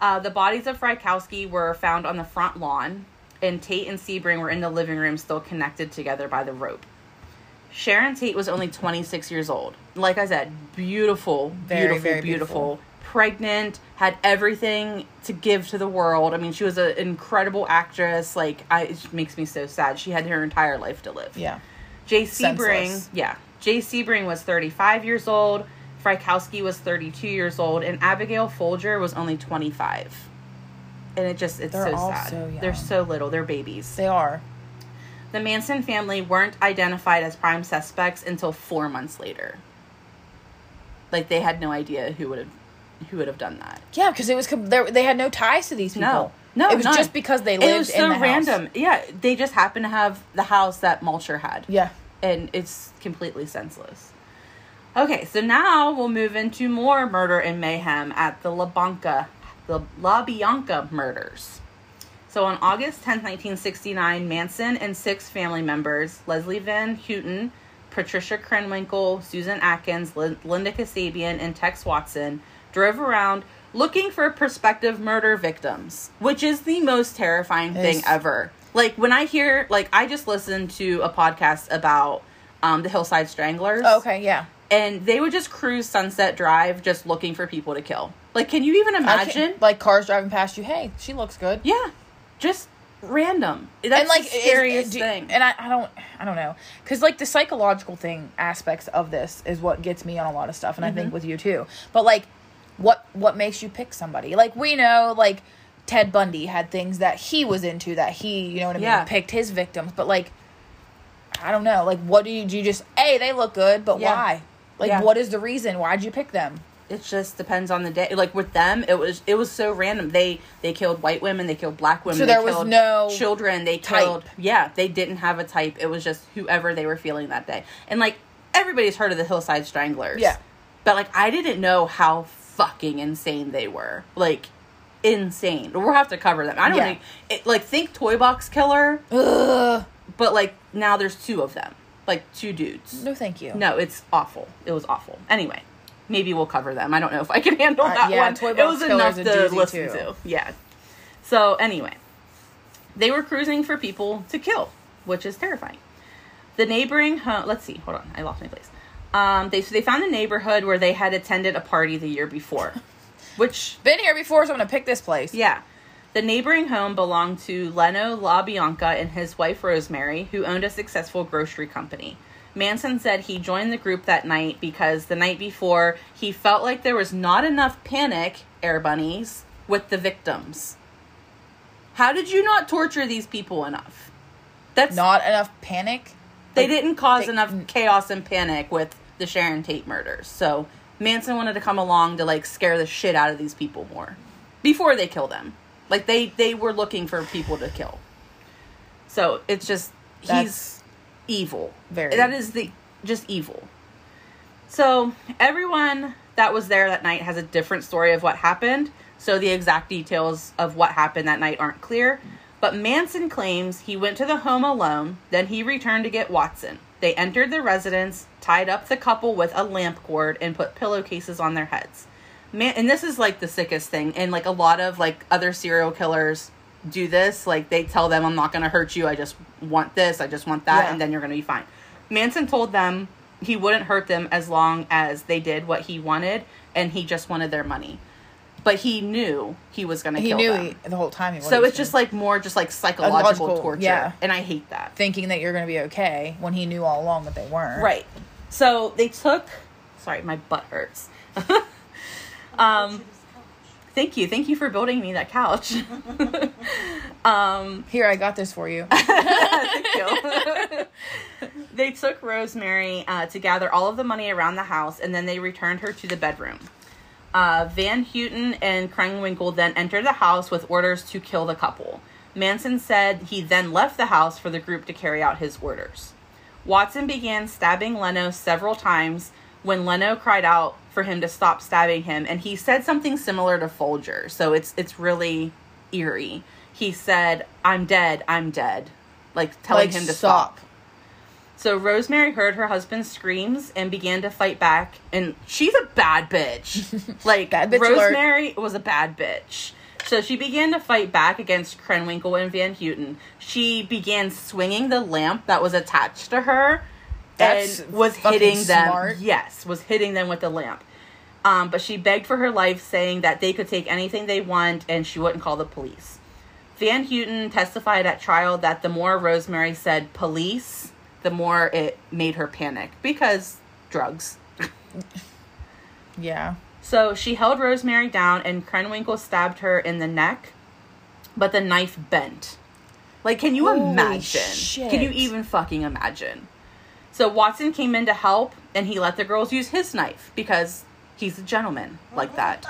The bodies of Frykowski were found on the front lawn, and Tate and Sebring were in the living room, still connected together by the rope. Sharon Tate was only 26 years old. Like I said, beautiful, very, very beautiful, pregnant, had everything to give to the world. I mean, she was an incredible actress. Like, it makes me so sad. She had her entire life to live. Yeah. Jay Sebring was 35 years old. Frykowski was 32 years old, and Abigail Folger was only 25. And it's so sad. So young. They're so little. They're babies. They are. The Manson family weren't identified as prime suspects until 4 months later. Like, they had no idea who would have done that. Yeah, because it was they had no ties to these people. No, it was none. Just because they lived in the house. It was so random. House. Yeah, they just happened to have the house that Melcher had. Yeah, and it's completely senseless. Okay, so now we'll move into more murder and mayhem at the LaBianca murders. So on August 10th, 1969, Manson and 6 family members, Leslie Van Houten, Patricia Krenwinkel, Susan Atkins, Linda Kasabian, and Tex Watson, drove around looking for prospective murder victims, which is the most terrifying thing ever. Like, when I hear, like, I just listened to a podcast about the Hillside Stranglers. Okay, yeah. And they would just cruise Sunset Drive just looking for people to kill. Like, can you even imagine? Like, cars driving past you. Hey, she looks good. Yeah. Just random. That's and, like, the scariest thing. And I don't know. Because, like, the psychological thing aspects of this is what gets me on a lot of stuff. And I think with you, too. But, like, what makes you pick somebody? Like, we know, like, Ted Bundy had things that he was into that he, you know what I mean, picked his victims. But, like, I don't know. Like, what do you just, hey, they look good, but why? Like, what is the reason? Why'd you pick them? It just depends on the day. Like, with them, it was so random. They killed white women. They killed black women. So there was no children. They killed... Yeah, they didn't have a type. It was just whoever they were feeling that day. And, like, everybody's heard of the Hillside Stranglers. Yeah. But, like, I didn't know how fucking insane they were. Like, insane. We'll have to cover them. I don't think... Like, think Toy Box Killer. Ugh. But, like, now there's 2 of them. Like, 2 dudes. No, thank you. No, it's awful. It was awful. Anyway, maybe we'll cover them. I don't know if I can handle that one. Toy Box it was enough to listen to. Yeah. So, anyway. They were cruising for people to kill, which is terrifying. The neighboring home... Let's see. Hold on. I lost my place. They found the neighborhood where they had attended a party the year before. Which... Been here before, so I'm going to pick this place. Yeah. The neighboring home belonged to Leno LaBianca and his wife Rosemary, who owned a successful grocery company. Manson said he joined the group that night because the night before he felt like there was not enough panic, air bunnies, with the victims. How did you not torture these people enough? That's not enough panic? They didn't cause enough chaos and panic with the Sharon Tate murders. So Manson wanted to come along to, like, scare the shit out of these people more before they kill them. Like, they were looking for people to kill. So it's just, he's evil. That is just evil. So everyone that was there that night has a different story of what happened. So the exact details of what happened that night aren't clear. But Manson claims he went to the home alone, then he returned to get Watson. They entered the residence, tied up the couple with a lamp cord, and put pillowcases on their heads. And this is, like, the sickest thing. And, like, a lot of, like, other serial killers do this. Like, they tell them, I'm not going to hurt you. I just want this. I just want that. Yeah. And then you're going to be fine. Manson told them he wouldn't hurt them as long as they did what he wanted. And he just wanted their money. But he knew he was going to kill them. He knew the whole time he wanted to. So it's just, like, more just, like, psychological torture. Yeah. And I hate that. Thinking that you're going to be okay when he knew all along that they weren't. Right. So they took... Sorry, my butt hurts. Thank you. Thank you for building me that couch. Here, I got this for you. Thank you. They took Rosemary to gather all of the money around the house, and then they returned her to the bedroom. Van Houten and Krenwinkel then entered the house with orders to kill the couple. Manson said he then left the house for the group to carry out his orders. Watson began stabbing Leno several times when Leno cried out for him to stop stabbing him, and he said something similar to Folger, so it's really eerie. He said, I'm dead, like telling him to stop. So Rosemary heard her husband's screams and began to fight back. And she's a bad bitch. Like, bad bitch Rosemary was a bad bitch. So she began to fight back against Krenwinkel and Van Houten. She began swinging the lamp that was attached to her and was hitting them. Smart. Yes, was hitting them with the lamp. But she begged for her life, saying that they could take anything they want and she wouldn't call the police. Van Houten testified at trial that the more Rosemary said police, the more it made her panic because drugs. Yeah. So she held Rosemary down and Krenwinkel stabbed her in the neck, but the knife bent. Like, can you imagine? Shit. Can you even fucking imagine? So Watson came in to help and he let the girls use his knife because he's a gentleman like that.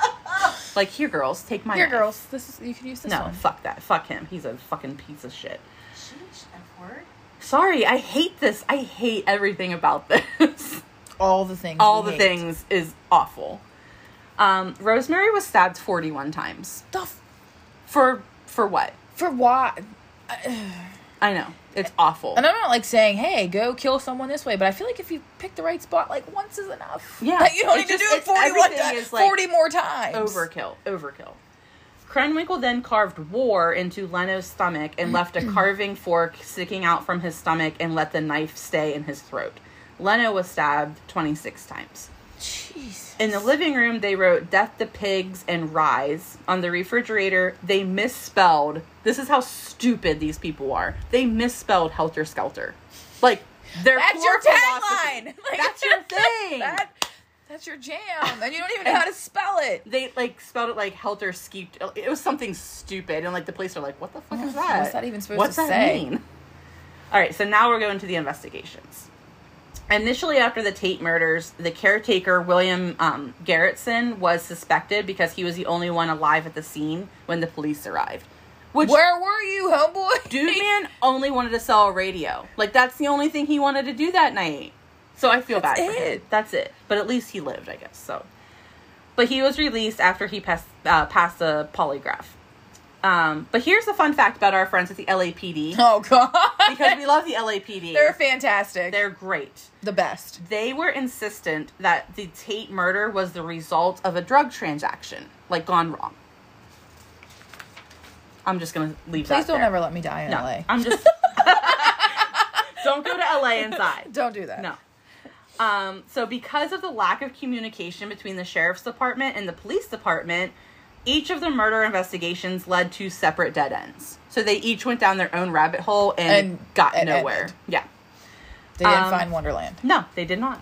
Like, here, girls, take my knife. Here, girls, you can use this one. No, fuck that. Fuck him. He's a fucking piece of shit. F-word? Sorry, I hate this. I hate everything about this. All the things. All the things is awful. Rosemary was stabbed 41 times. For what? For what? I know. It's awful. And I'm not, like, saying, hey, go kill someone this way, but I feel like if you pick the right spot, like, once is enough. Yeah. Like, you don't need to do it 41 times. 40 more times. Overkill. Krenwinkel then carved war into Leno's stomach and left a carving fork sticking out from his stomach and let the knife stay in his throat. Leno was stabbed 26 times. Jeez. In the living room, they wrote Death to Pigs and Rise. On the refrigerator, they misspelled. This is how stupid these people are. They misspelled Helter Skelter. Like, that's your tagline. Like, that's your thing. That's your jam, and you don't even know how to spell it. They, like, spelled it like Helter Skelter. It was something stupid, and, like, the police are like, what the fuck is that? What's that even supposed to say? What's that mean? All right, so now we're going to the investigations. Initially, after the Tate murders, the caretaker, William Garretson, was suspected because he was the only one alive at the scene when the police arrived. Where were you, homeboy? Dude, man, only wanted to sell a radio. Like, that's the only thing he wanted to do that night. So I feel bad for him. That's it. But at least he lived, I guess. So, but he was released after he passed a polygraph. But here's the fun fact about our friends at the LAPD. Oh, God. Because we love the LAPD. They're fantastic. They're great. The best. They were insistent that the Tate murder was the result of a drug transaction. Like, gone wrong. I'm just going to leave that there. Please don't ever let me die in L.A. I'm just... Don't go to L.A. and die. Don't do that. No. So because of the lack of communication between the sheriff's department and the police department, each of the murder investigations led to separate dead ends. So they each went down their own rabbit hole and got nowhere. Yeah. They didn't find Wonderland. No, they did not.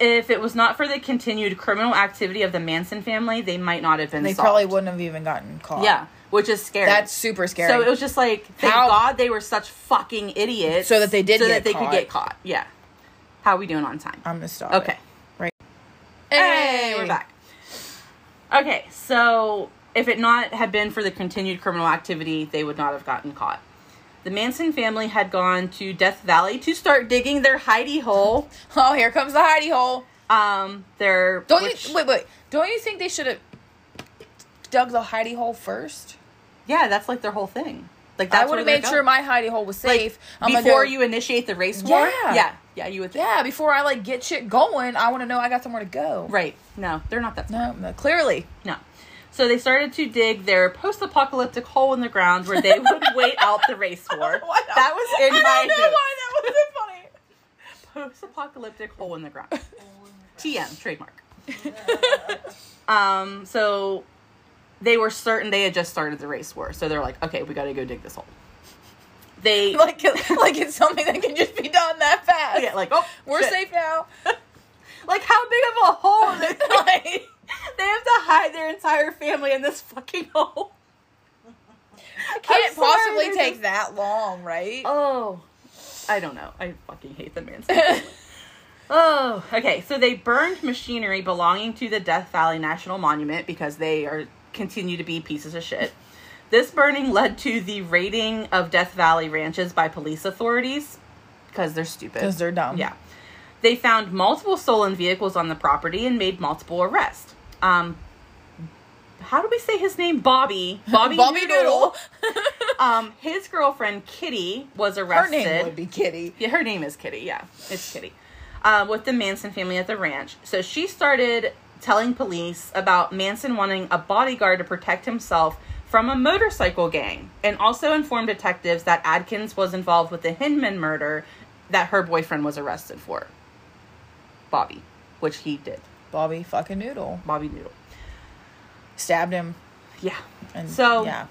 If it was not for the continued criminal activity of the Manson family, they might not have been solved. They probably wouldn't have even gotten caught. Yeah. which is scary. That's super scary. So it was just like, thank God they were such fucking idiots. So that they did get caught. So that they could get caught. Yeah. How are we doing on time? I'm going to stop. Okay. It. Right. Hey, we're back. Okay, so if it not had been for the continued criminal activity, they would not have gotten caught. The Manson family had gone to Death Valley to start digging their hidey hole. Oh, here comes the hidey hole. Don't you think they should have dug the hidey hole first? Yeah, that's like their whole thing. Like I would have made sure my hidey hole was safe. Like, before you initiate the race war? Yeah, you would think. Yeah, before I like get shit going, I want to know I got somewhere to go. Right. No, they're not that smart. No, clearly. No. So they started to dig their post-apocalyptic hole in the ground where they would wait out the race war. That was in my I don't know notes. Why that was so funny. Post-apocalyptic hole in the ground. TM, trademark. So they were certain they had just started the race war. So they're like, okay, we got to go dig this hole. They like it's something that can just be done that fast. Yeah, like, oh, we're safe now. Like, how big of a hole is it? Like, they have to hide their entire family in this fucking hole. It can't possibly take that long, right? Oh, I don't know. I fucking hate the Manson family. Oh, okay. So they burned machinery belonging to the Death Valley National Monument because they continue to be pieces of shit. This burning led to the raiding of Death Valley ranches by police authorities because they're stupid. Because they're dumb. Yeah. They found multiple stolen vehicles on the property and made multiple arrests. How do we say his name? Bobby Bobby Noodle. His girlfriend, Kitty, was arrested. Her name would be Kitty. Yeah, her name is Kitty. Yeah, it's Kitty. With the Manson family at the ranch. So she started telling police about Manson wanting a bodyguard to protect himself from a motorcycle gang, and also informed detectives that Atkins was involved with the Hinman murder that her boyfriend was arrested for. Bobby, which he did. Bobby fucking Noodle. Bobby Noodle. Stabbed him. Yeah. And so, yeah.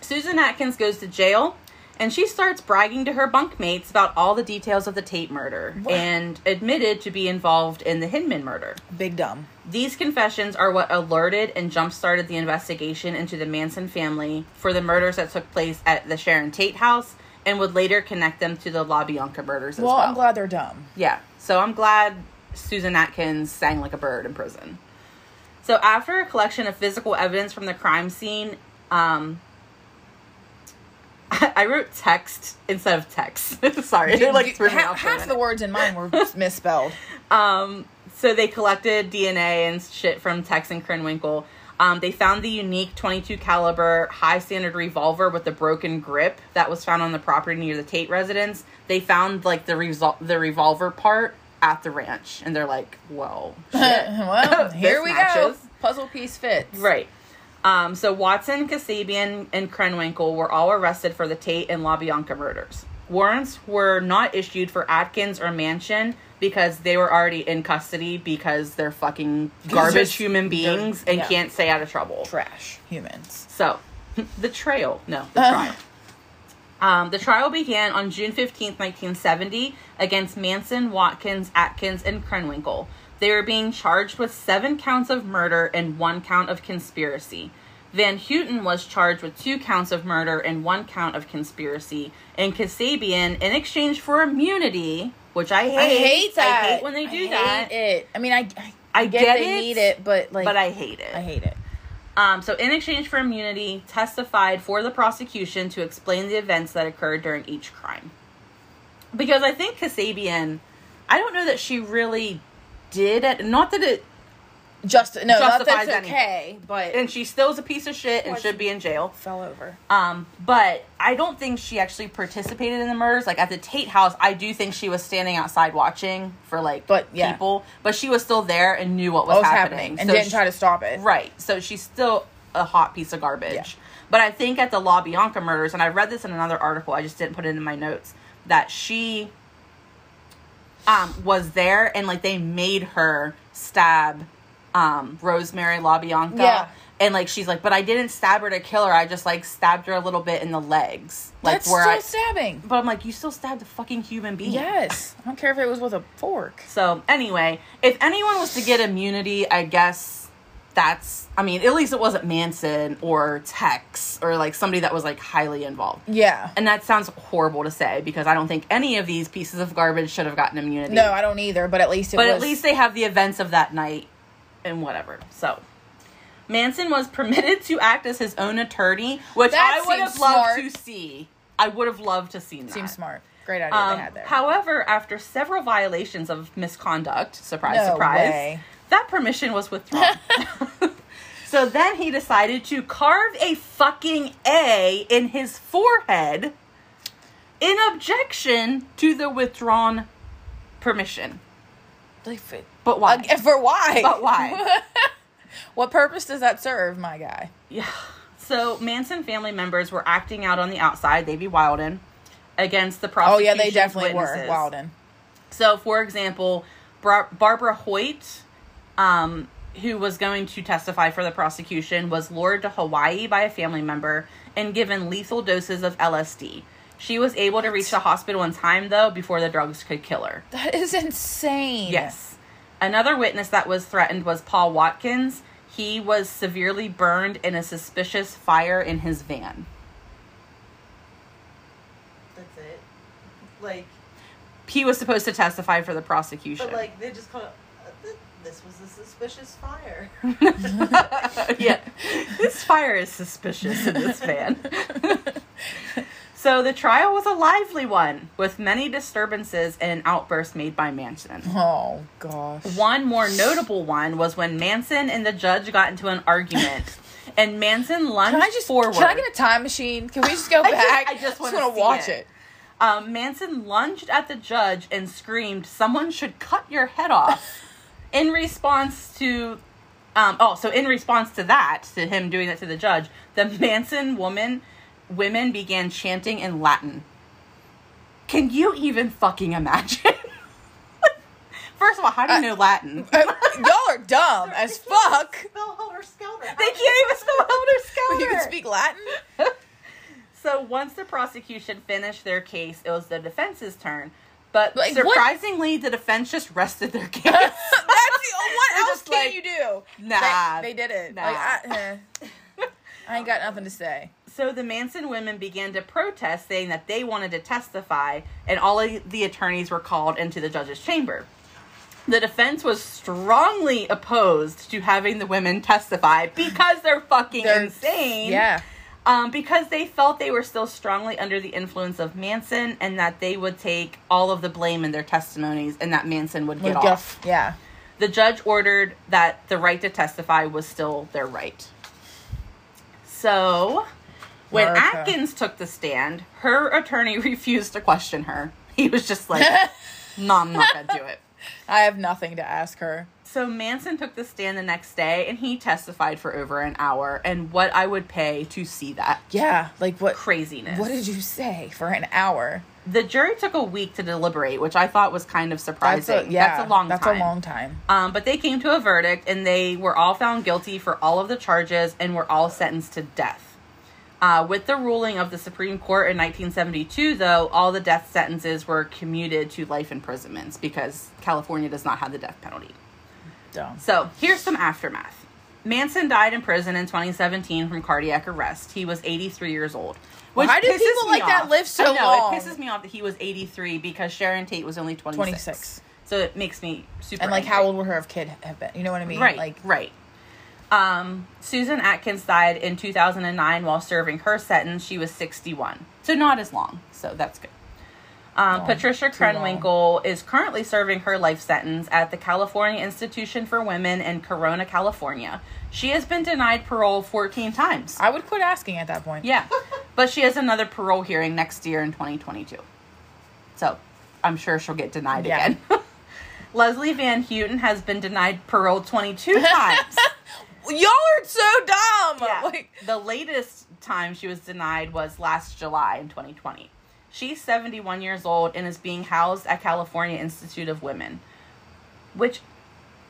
Susan Atkins goes to jail, and she starts bragging to her bunkmates about all the details of the Tate murder, and admitted to be involved in the Hinman murder. Big dumb. These confessions are what alerted and jump-started the investigation into the Manson family for the murders that took place at the Sharon Tate house, and would later connect them to the LaBianca murders as well. Well, I'm glad they're dumb. Yeah. So I'm glad Susan Atkins sang like a bird in prison. So after a collection of physical evidence from the crime scene, I wrote text instead of text. Sorry. Dude, like, half the words in mine were misspelled. So they collected DNA and shit from Tex and Krenwinkel. They found the unique .22 caliber high standard revolver with the broken grip that was found on the property near the Tate residence. They found like the revolver part at the ranch, and they're like, "Whoa, shit. Well, here we matches. Go. Puzzle piece fits right." So Watson, Kasabian, and Krenwinkel were all arrested for the Tate and LaBianca murders. Warrants were not issued for Atkins or Manchin because they were already in custody because they're fucking garbage human beings and can't stay out of trouble. Trash humans. So, the trial. The trial began on June 15th, 1970 against Manson, Watkins, Atkins, and Krenwinkel. They were being charged with 7 counts of murder and 1 count of conspiracy. Van Houten was charged with 2 counts of murder and 1 count of conspiracy, and Kasabian, in exchange for immunity, which I hate. I hate that. I hate when they do that. I hate it. I mean, I get they need it, but like, but I hate it. I hate it. So, in exchange for immunity, testified for the prosecution to explain the events that occurred during each crime. Because I think Kasabian, I don't know that she really did it. Not that it. Not that it's okay, but... And she still is a piece of shit and should be in jail. Fell over. But I don't think she actually participated in the murders. Like, at the Tate house, I do think she was standing outside watching for, like, people. But she was still there and knew what was happening. And so didn't try to stop it. Right. So she's still a hot piece of garbage. Yeah. But I think at the LaBianca murders, and I read this in another article, I just didn't put it in my notes, that she was there and, like, they made her stab... Rosemary LaBianca. Yeah. And, like, she's like, but I didn't stab her to kill her. I just, like, stabbed her a little bit in the legs. Like, that's where stabbing. But I'm like, you still stabbed a fucking human being. Yes. I don't care if it was with a fork. So, anyway, if anyone was to get immunity, I guess that's, I mean, at least it wasn't Manson or Tex or, like, somebody that was, like, highly involved. Yeah. And that sounds horrible to say because I don't think any of these pieces of garbage should have gotten immunity. No, I don't either, but at least it was... But at least they have the events of that night and whatever, so... Manson was permitted to act as his own attorney, which I would have loved to see. I would have loved to see that. Seems smart. Great idea they had there. However, after several violations of misconduct, surprise, no surprise... way. That permission was withdrawn. So then he decided to carve a fucking A in his forehead in objection to the withdrawn permission. But why? But why? What purpose does that serve, my guy? Yeah. So Manson family members were acting out on the outside. They be wildin' against the prosecution. Oh, yeah, they definitely witnesses. Were wildin'. So, for example, Barbara Hoyt... who was going to testify for the prosecution, was lured to Hawaii by a family member and given lethal doses of LSD. She was able to reach the hospital in time, though, before the drugs could kill her. That is insane. Yes. Another witness that was threatened was Paul Watkins. He was severely burned in a suspicious fire in his van. That's it? Like... He was supposed to testify for the prosecution. But, like, they just called... This was a suspicious fire. Yeah. This fire is suspicious in this van. So the trial was a lively one, with many disturbances and outbursts made by Manson. Oh, gosh. One more notable one was when Manson and the judge got into an argument. And Manson lunged forward. Can I get a time machine? Can we just go back? I just want to watch it. Manson lunged at the judge and screamed, "Someone should cut your head off." In response to him doing that to the judge, the Manson women began chanting in Latin. Can you even fucking imagine? First of all, how do you know Latin? Y'all are dumb as fuck. They can't even spell Helter Skelter. They can't even spell Helter Skelter. You can speak Latin? So once the prosecution finished their case, it was the defense's turn. But like, surprisingly, the defense just rested their case. What else can you do? Nah. They did it. Nah. Like, I ain't got nothing to say. So the Manson women began to protest, saying that they wanted to testify, and all of the attorneys were called into the judge's chamber. The defense was strongly opposed to having the women testify because they're fucking insane. Yeah. Because they felt they were still strongly under the influence of Manson and that they would take all of the blame in their testimonies and that Manson would get off. Yeah. The judge ordered that the right to testify was still their right. So, when Atkins took the stand, her attorney refused to question her. He was just like, no, I'm not going to do it. I have nothing to ask her. So Manson took the stand the next day, and he testified for over an hour. And what I would pay to see that. Yeah, like what? Craziness. What did you say for an hour? The jury took a week to deliberate, which I thought was kind of surprising. That's a long time. But they came to a verdict, and they were all found guilty for all of the charges and were all sentenced to death. With the ruling of the Supreme Court in 1972, though, all the death sentences were commuted to life imprisonments because California does not have the death penalty. Dumb. So, here's some aftermath. Manson died in prison in 2017 from cardiac arrest. He was 83 years old. Why do people like that live so long? It pisses me off that he was 83 because Sharon Tate was only 26. So, it makes me super angry. How old would her kid have been? You know what I mean? Right, right. Susan Atkins died in 2009 while serving her sentence. She was 61. So, not as long. So, that's good. Patricia Krenwinkel is currently serving her life sentence at the California Institution for Women in Corona, California. She has been denied parole 14 times. I would quit asking at that point. Yeah. But she has another parole hearing next year in 2022. So, I'm sure she'll get denied again. Leslie Van Houten has been denied parole 22 times. Y'all are so dumb. Yeah. Like, the latest time she was denied was last July in 2020. She's 71 years old and is being housed at California Institute of Women. Which,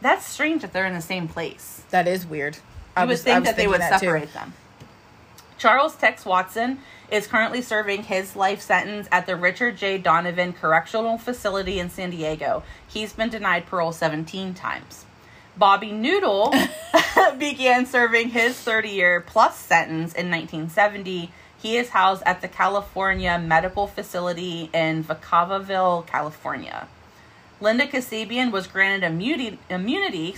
that's strange that they're in the same place. That is weird. I would think they would separate them. Charles Tex Watson is currently serving his life sentence at the Richard J. Donovan Correctional Facility in San Diego. He's been denied parole 17 times. Bobby Noodle began serving his 30-year-plus sentence in 1970. He is housed at the California Medical Facility in Vacaville, California. Linda Kasabian was granted immunity,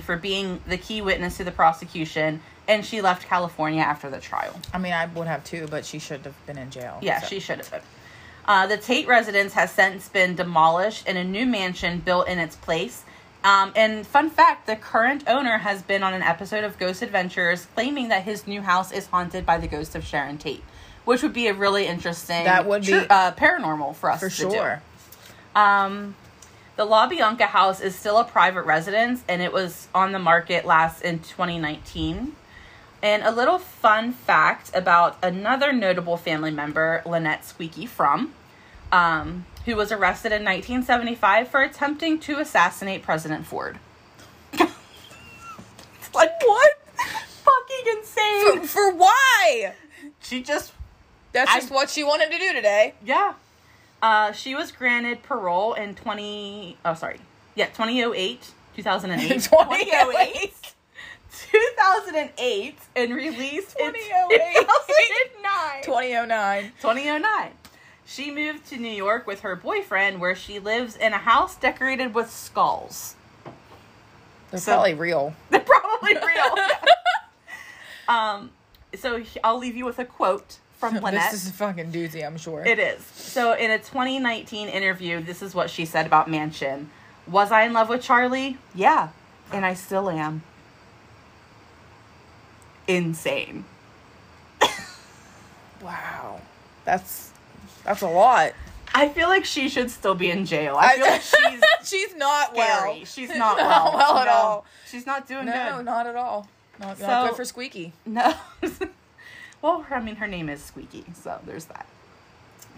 for being the key witness to the prosecution, and she left California after the trial. I mean, I would have too, but she should have been in jail. Yeah, so. She should have been. The Tate residence has since been demolished and a new mansion built in its place. And fun fact, the current owner has been on an episode of Ghost Adventures claiming that his new house is haunted by the ghost of Sharon Tate, which would be a really interesting paranormal for us to do. For sure. The LaBianca house is still a private residence, and it was on the market last in 2019. And a little fun fact about another notable family member, Lynette Squeaky Fromm, who was arrested in 1975 for attempting to assassinate President Ford. It's like, what? Fucking insane. For why? She just... That's just what she wanted to do today. Yeah. She was granted parole in 2008 and released in 2009. She moved to New York with her boyfriend, where she lives in a house decorated with skulls. They're probably real. Yeah. So I'll leave you with a quote from Lynette. This is a fucking doozy, I'm sure. It is. So in a 2019 interview, this is what she said about Mansion. Was I in love with Charlie? Yeah. And I still am. Insane. Wow. That's a lot. I feel like she should still be in jail. I feel like she's she's not well. She's not well. Not well at all. She's not doing good. No, not at all. Not good for Squeaky. No. Well, her name is Squeaky, so there's that.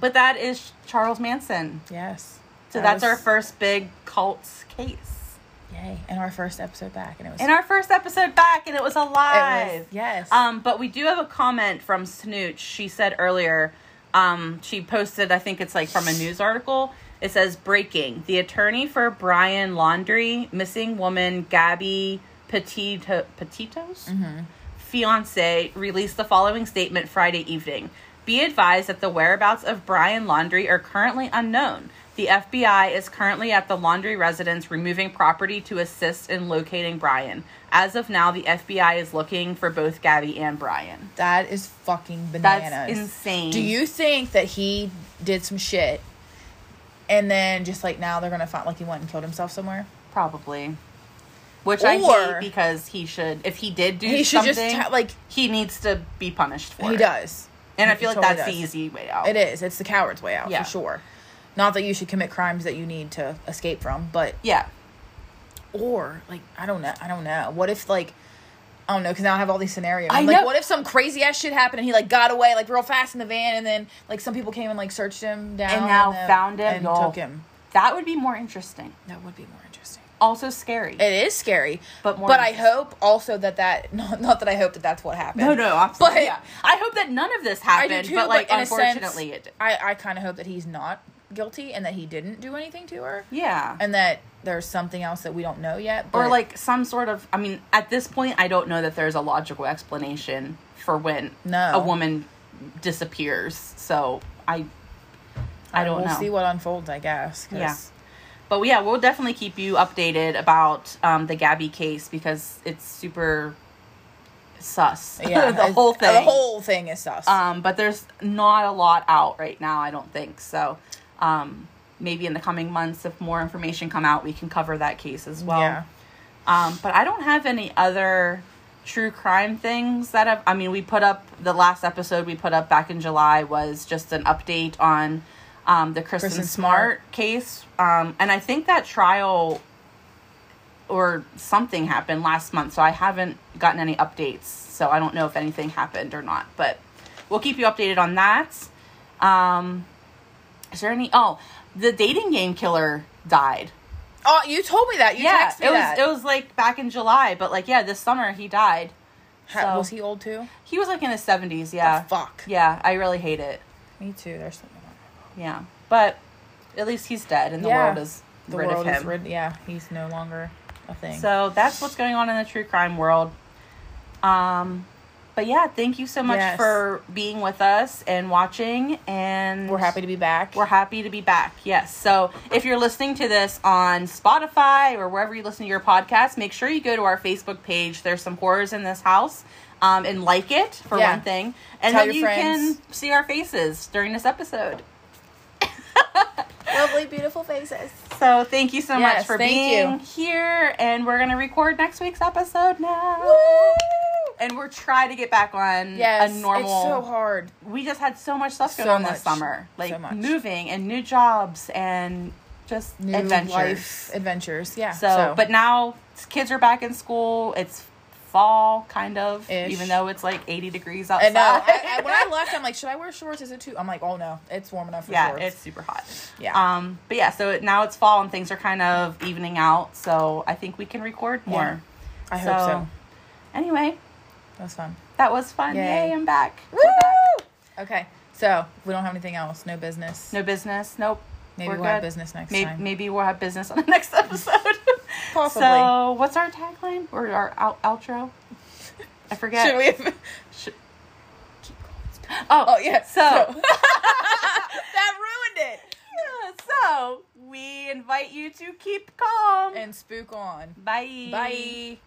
But that is Charles Manson. Yes. So that's our first big cult case. Yay. And our first episode back. And it was alive. It was, yes. But we do have a comment from Snooch. She said earlier... she posted, I think it's like from a news article. It says, breaking. The attorney for Brian Laundrie, missing woman Gabby Petito's fiance, released the following statement Friday evening. Be advised that the whereabouts of Brian Laundrie are currently unknown. The FBI is currently at the Laundrie residence removing property to assist in locating Brian. As of now, the FBI is looking for both Gabby and Brian. That is fucking bananas. That's insane. Do you think that he did some shit and then just like now they're going to find like he went and killed himself somewhere? Probably. Which I hate, because he should, if he did do something, he needs to be punished for it. He does. And I feel like that's the easy way out. It is. It's the coward's way out, for sure. Not that you should commit crimes that you need to escape from, but... Yeah. Or, like, I don't know. What if, like... I don't know, because now I have all these scenarios. What if some crazy-ass shit happened and he, like, got away, like, real fast in the van, and then, like, some people came and, like, searched him down. And now found him. And took him. That would be more interesting. Also scary. It is scary. But I hope also that... Not that I hope that's what happened. No, absolutely. But, yeah. I hope that none of this happened. I do too, but, like, unfortunately, it did. I kind of hope that he's not... guilty, and that he didn't do anything to her. Yeah. And that there's something else that we don't know yet. Or like some sort of, I mean, at this point, I don't know that there's a logical explanation for when a woman disappears. So I don't know. We'll see what unfolds, I guess. Yeah. But yeah, we'll definitely keep you updated about the Gabby case, because it's super sus. Yeah. The whole thing is sus. But there's not a lot out right now, I don't think. So maybe in the coming months, if more information come out, we can cover that case as well. Yeah. But I don't have any other true crime things that I've... I mean, we put up... The last episode we put up back in July was just an update on the Kristen Smart case. And I think that trial or something happened last month, so I haven't gotten any updates. So I don't know if anything happened or not. But we'll keep you updated on that. Is there any... Oh, the dating game killer died. Oh, you told me that. You texted me that. Yeah, it was like back in July. But like, yeah, this summer he died. So. Was he old too? He was like in his 70s, yeah. Oh, fuck. Yeah, I really hate it. Me too. There's something wrong. Yeah, but at least he's dead and the world is rid of him. Yeah, he's no longer... Nothing. So that's what's going on in the true crime world. But yeah, thank you so much for being with us and watching. And we're happy to be back. We're happy to be back. Yes. So if you're listening to this on Spotify or wherever you listen to your podcast, make sure you go to our Facebook page. There's some horrors in this house. And like it for one thing. And tell then you friends. Can see our faces during this episode. Lovely, beautiful faces. So thank you so much for being here. And we're going to record next week's episode now. Woo! And we're trying to get back on a normal... It's so hard. We just had so much stuff going on this summer. Like moving and new jobs and just new adventures. Life adventures, yeah. So, but now kids are back in school. It's fall, kind of. Ish. Even though it's like 80 degrees outside. And when I left, I'm like, should I wear shorts? Is it too... I'm like, oh no, it's warm enough for shorts. Yeah, it's super hot. Yeah. But yeah, so now it's fall and things are kind of evening out. So I think we can record more. Yeah. I hope so. Anyway... That was fun. Yay, I'm back. Woo! Back. Okay, so we don't have anything else. No business. Nope. Maybe we'll have business next time. Maybe we'll have business on the next episode. Possibly. So, what's our tagline or our outro? I forget. Should we have... Keep going. Oh, yeah. So. That ruined it. Yeah, so, we invite you to keep calm. And spook on. Bye. Bye.